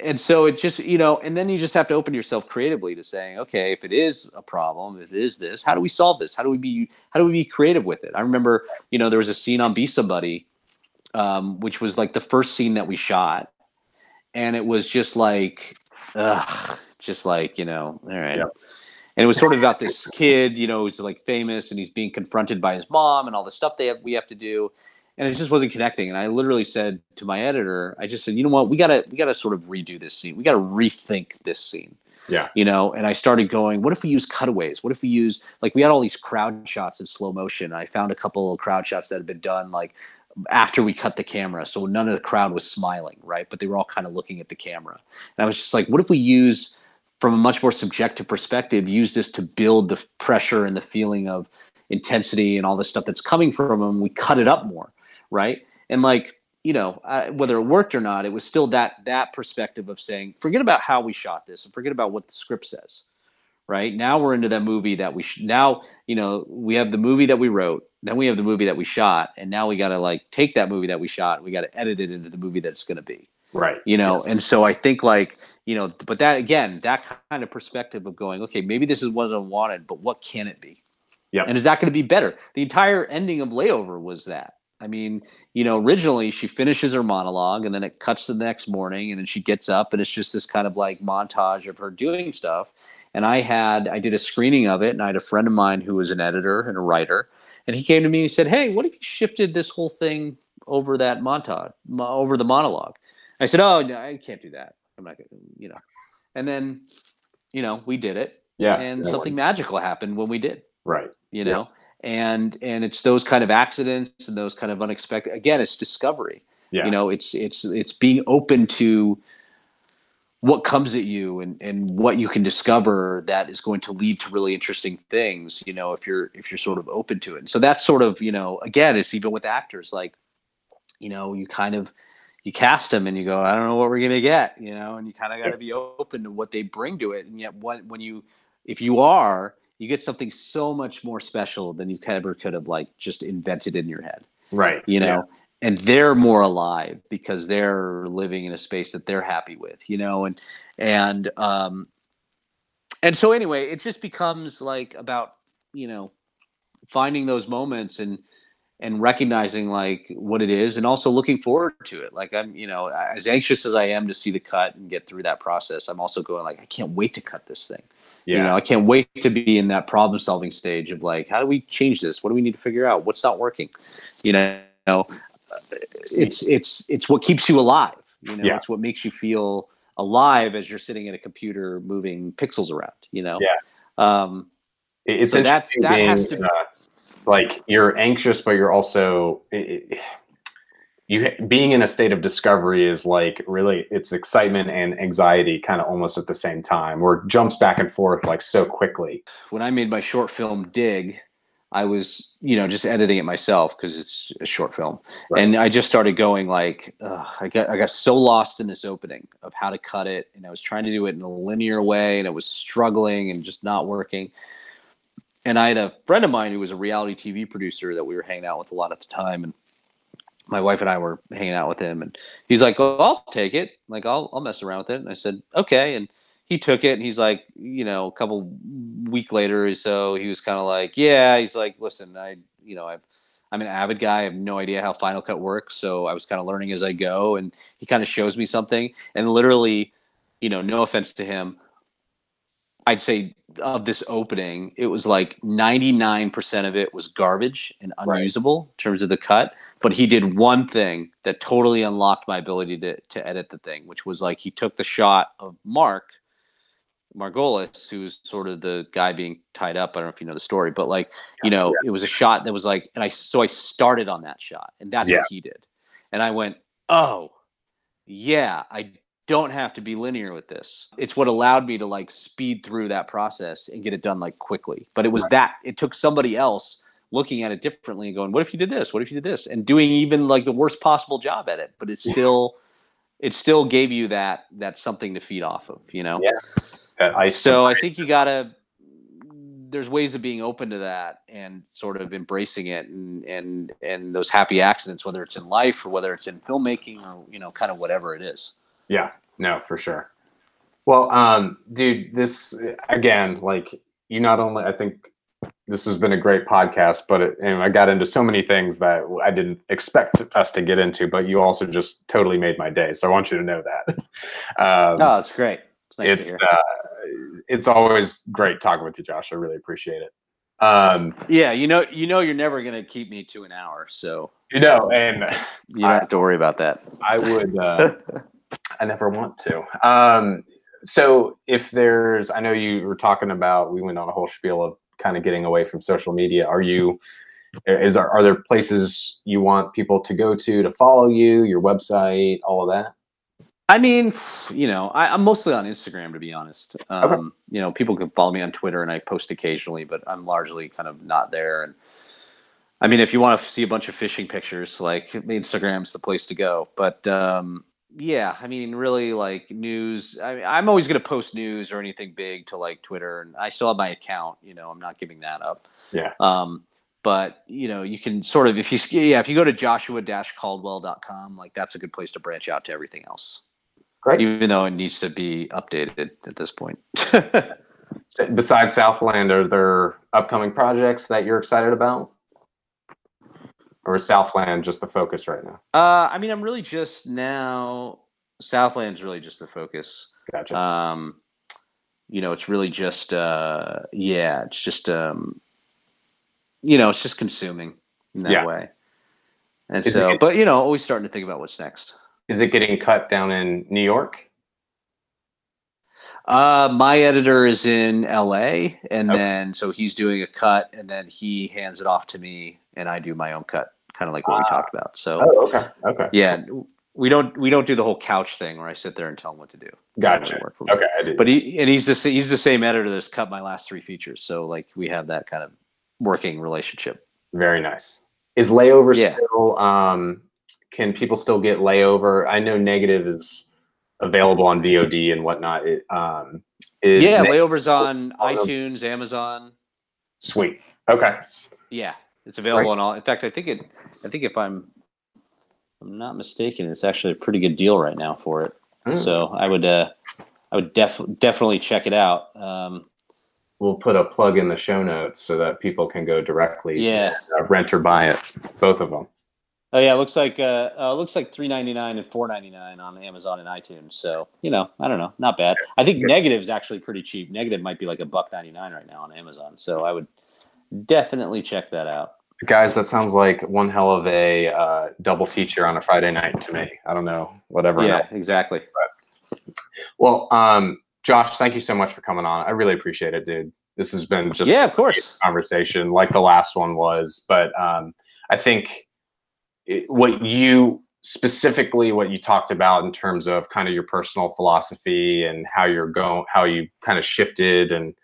and so it just, you know, and then you just have to open yourself creatively to saying, okay, if it is a problem, if it is this, how do we solve this? How do we be, how do we be creative with it? I remember, you know, there was a scene on Be Somebody, um, which was like the first scene that we shot. And it was just like, ugh, just like, you know, all right. Yep. And it was sort of about this kid, you know, who's like famous and he's being confronted by his mom and all the stuff they have, we have to do. And it just wasn't connecting. And I literally said to my editor, I just said, you know what, we gotta we gotta sort of redo this scene. We gotta rethink this scene. Yeah. You know, and I started going, what if we use cutaways? What if we use, like, we had all these crowd shots in slow motion. I found a couple of crowd shots that had been done like after we cut the camera. So none of the crowd was smiling, right? But they were all kind of looking at the camera. And I was just like, what if we use, from a much more subjective perspective, use this to build the pressure and the feeling of intensity and all this stuff that's coming from them. We cut it up more. Right. And like, you know, I, whether it worked or not, it was still that that perspective of saying, forget about how we shot this and forget about what the script says. right? Now we're into that movie that we sh- now, you know, we have the movie that we wrote, then we have the movie that we shot, and now we got to like take that movie that we shot, we got to edit it into the movie that's going to be. Right. You know, yes. And so I think like, you know, but that again, that kind of perspective of going, okay, maybe this is what I wanted, but what can it be? Yeah. And is that going to be better? The entire ending of Layover was that. I mean, you know, originally she finishes her monologue and then it cuts to the next morning and then she gets up and it's just this kind of like montage of her doing stuff. And I had, I did a screening of it and I had a friend of mine who was an editor and a writer, and he came to me and he said, hey, what if you shifted this whole thing over that montage, over the monologue? I said, oh, no, I can't do that. I'm not going to, you know, and then, you know, we did it. Yeah. And something magical happened when we did. Right. You know? Yeah. And and it's those kind of accidents and those kind of unexpected. Again, it's discovery. Yeah. You know, it's it's it's being open to what comes at you and and what you can discover that is going to lead to really interesting things. You know, if you're if you're sort of open to it. And so that's sort of, you know, again, it's even with actors, like, you know, you kind of you cast them and you go, I don't know what we're gonna get, you know, and you kind of got to be open to what they bring to it. And yet, what when you if you are you get something so much more special than you ever could have like just invented in your head. Right. You know, yeah. And they're more alive because they're living in a space that they're happy with, you know, and, and, um, and so anyway, it just becomes like about, you know, finding those moments and, and recognizing like what it is and also looking forward to it. Like I'm, you know, as anxious as I am to see the cut and get through that process, I'm also going like, I can't wait to cut this thing. Yeah. You know, I can't wait to be in that problem solving stage of like, how do we change this? What do we need to figure out? What's not working? You know, it's, it's, it's what keeps you alive. You know, yeah. It's what makes you feel alive as you're sitting at a computer moving pixels around, you know? Yeah. Um, it's so that, that being, has to be uh, like, you're anxious, but you're also, it, it, you being in a state of discovery is like really it's excitement and anxiety kind of almost at the same time, or jumps back and forth like so quickly. When I made my short film Dig, I was, you know, just editing it myself because it's a short film. Right. And I just started going like, uh, I got I got so lost in this opening of how to cut it. And I was trying to do it in a linear way and it was struggling and just not working. And I had a friend of mine who was a reality T V producer that we were hanging out with a lot at the time, and my wife and I were hanging out with him, and he's like, oh, I'll take it. Like, I'll, I'll mess around with it. And I said, okay. And he took it, and he's like, you know, a couple week later or so, he was kind of like, yeah, he's like, listen, I, you know, I've, I'm an avid guy. I have no idea how Final Cut works. So I was kind of learning as I go, and he kind of shows me something, and literally, you know, no offense to him, I'd say of this opening, it was like ninety-nine percent of it was garbage and unusable, right, in terms of the cut. But he did one thing that totally unlocked my ability to, to edit the thing, which was like he took the shot of Mark Margolis, who's sort of the guy being tied up. I don't know if you know the story, but like, you know, yeah. It was a shot that was like, and I, so I started on that shot, and that's yeah. what he did. And I went, oh yeah, I don't have to be linear with this. It's what allowed me to like speed through that process and get it done like quickly. But it was right. that it took somebody else looking at it differently and going, what if you did this? What if you did this? And doing even like the worst possible job at it, but it still, it still gave you that, that something to feed off of, you know? Yeah. That I so I think you gotta, there's ways of being open to that and sort of embracing it, and, and, and those happy accidents, whether it's in life or whether it's in filmmaking or, you know, kind of whatever it is. Yeah, no, for sure. Well, um, dude, this, again, like you not only, I think this has been a great podcast, but it, and I got into so many things that I didn't expect us to get into, but you also just totally made my day. So I want you to know that. Um, oh, it's great. It's nice it's, to hear. Uh, it's always great talking with you, Josh. I really appreciate it. Um, yeah, you know, you know, you're never going to keep me to an hour. So, you know, and you don't I, have to worry about that. I would, uh, I never want to. Um, so if there's, I know you were talking about, we went on a whole spiel of kind of getting away from social media. Are you, is there, are there places you want people to go to, to follow you, your website, all of that? I mean, you know, I, I'm mostly on Instagram, to be honest. Um, okay. You know, people can follow me on Twitter and I post occasionally, but I'm largely kind of not there. And I mean, if you want to see a bunch of fishing pictures, like Instagram's the place to go, but, um, yeah, I mean, really, like, news. I mean, I'm always going to post news or anything big to, like, Twitter. And I still have my account. You know, I'm not giving that up. Yeah. Um, but, you know, you can sort of, if you, yeah, if you go to joshua dash caldwell dot com, like, that's a good place to branch out to everything else. Great. Even though it needs to be updated at this point. Besides Southland, are there upcoming projects that you're excited about? Or is Southland just the focus right now? Uh, I mean, I'm really just now... Southland's really just the focus. Gotcha. Um, you know, it's really just... Uh, yeah, it's just... Um, you know, it's just consuming in that yeah. way. And is so... It, but, you know, always starting to think about what's next. Is it getting cut down in New York? Uh, my editor is in L A. And okay. then... So he's doing a cut, and then he hands it off to me, and I do my own cut. Kind of like what we talked about. So, oh, okay, okay, yeah, we don't we don't do the whole couch thing where I sit there and tell him what to do. Gotcha. Work for me. Okay, I do. But he and he's the he's the same editor that's cut my last three features. So like we have that kind of working relationship. Very nice. Is Layover yeah. still? Um, can people still get Layover? I know Negative is available on V O D and whatnot. It, um, is yeah, Layover's on oh, iTunes, no. Amazon. Sweet. Okay. Yeah. It's available right. on all. In fact, I think it. I think if I'm, I'm not mistaken, it's actually a pretty good deal right now for it. Mm. So I would, uh, I would def definitely check it out. Um, we'll put a plug in the show notes so that people can go directly. Yeah. To, uh, rent or buy it, both of them. Oh yeah, it looks like uh, uh looks like three ninety-nine and four ninety-nine on Amazon and iTunes. So you know, I don't know, not bad. I think Negative's actually pretty cheap. Negative might be like a buck ninety nine right now on Amazon. So I would. Definitely check that out, guys. That sounds like one hell of a uh, double feature on a Friday night to me. I don't know, whatever. Yeah, exactly. But, well, um, Josh, thank you so much for coming on. I really appreciate it, dude. This has been just yeah, of course, a conversation like the last one was. But um, I think it, what you specifically what you talked about in terms of kind of your personal philosophy and how you're going, how you kind of shifted and.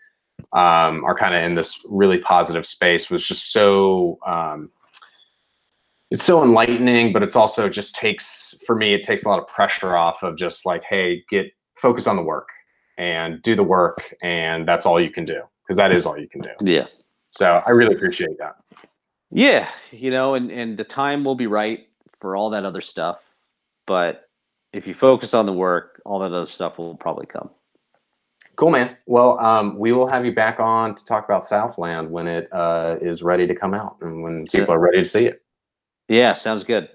Um, are kind of in this really positive space was just so, um, it's so enlightening, but it's also just takes, for me, it takes a lot of pressure off of just like, hey, get focus on the work and do the work. And that's all you can do. Cause that is all you can do. Yeah. So I really appreciate that. Yeah. You know, and, and the time will be right for all that other stuff. But if you focus on the work, all that other stuff will probably come. Cool, man. Well, um, we will have you back on to talk about Southland when it uh, is ready to come out and when people are ready to see it. Yeah, sounds good.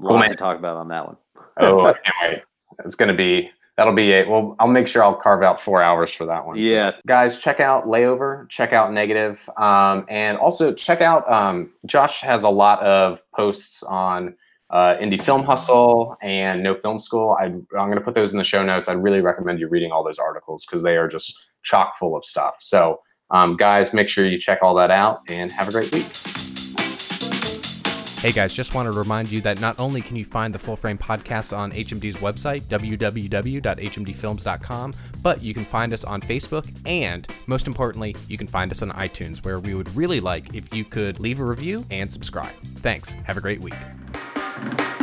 Cool, Lots man. to talk about on that one. Oh, I can't wait. It's going to be, that'll be a, well, I'll make sure I'll carve out four hours for that one. Yeah. So, guys, check out Layover, check out Negative, um, and also check out, um, Josh has a lot of posts on Uh, Indie Film Hustle and No Film School. I, I'm going to put those in the show notes. I'd really recommend you reading all those articles because they are just chock full of stuff. So, um, guys, make sure you check all that out and have a great week. Hey, guys, just want to remind you that not only can you find the Full Frame Podcast on H M D's website, w w w dot h m d films dot com, but you can find us on Facebook, and most importantly, you can find us on iTunes, where we would really like if you could leave a review and subscribe. Thanks. Have a great week. Thank you.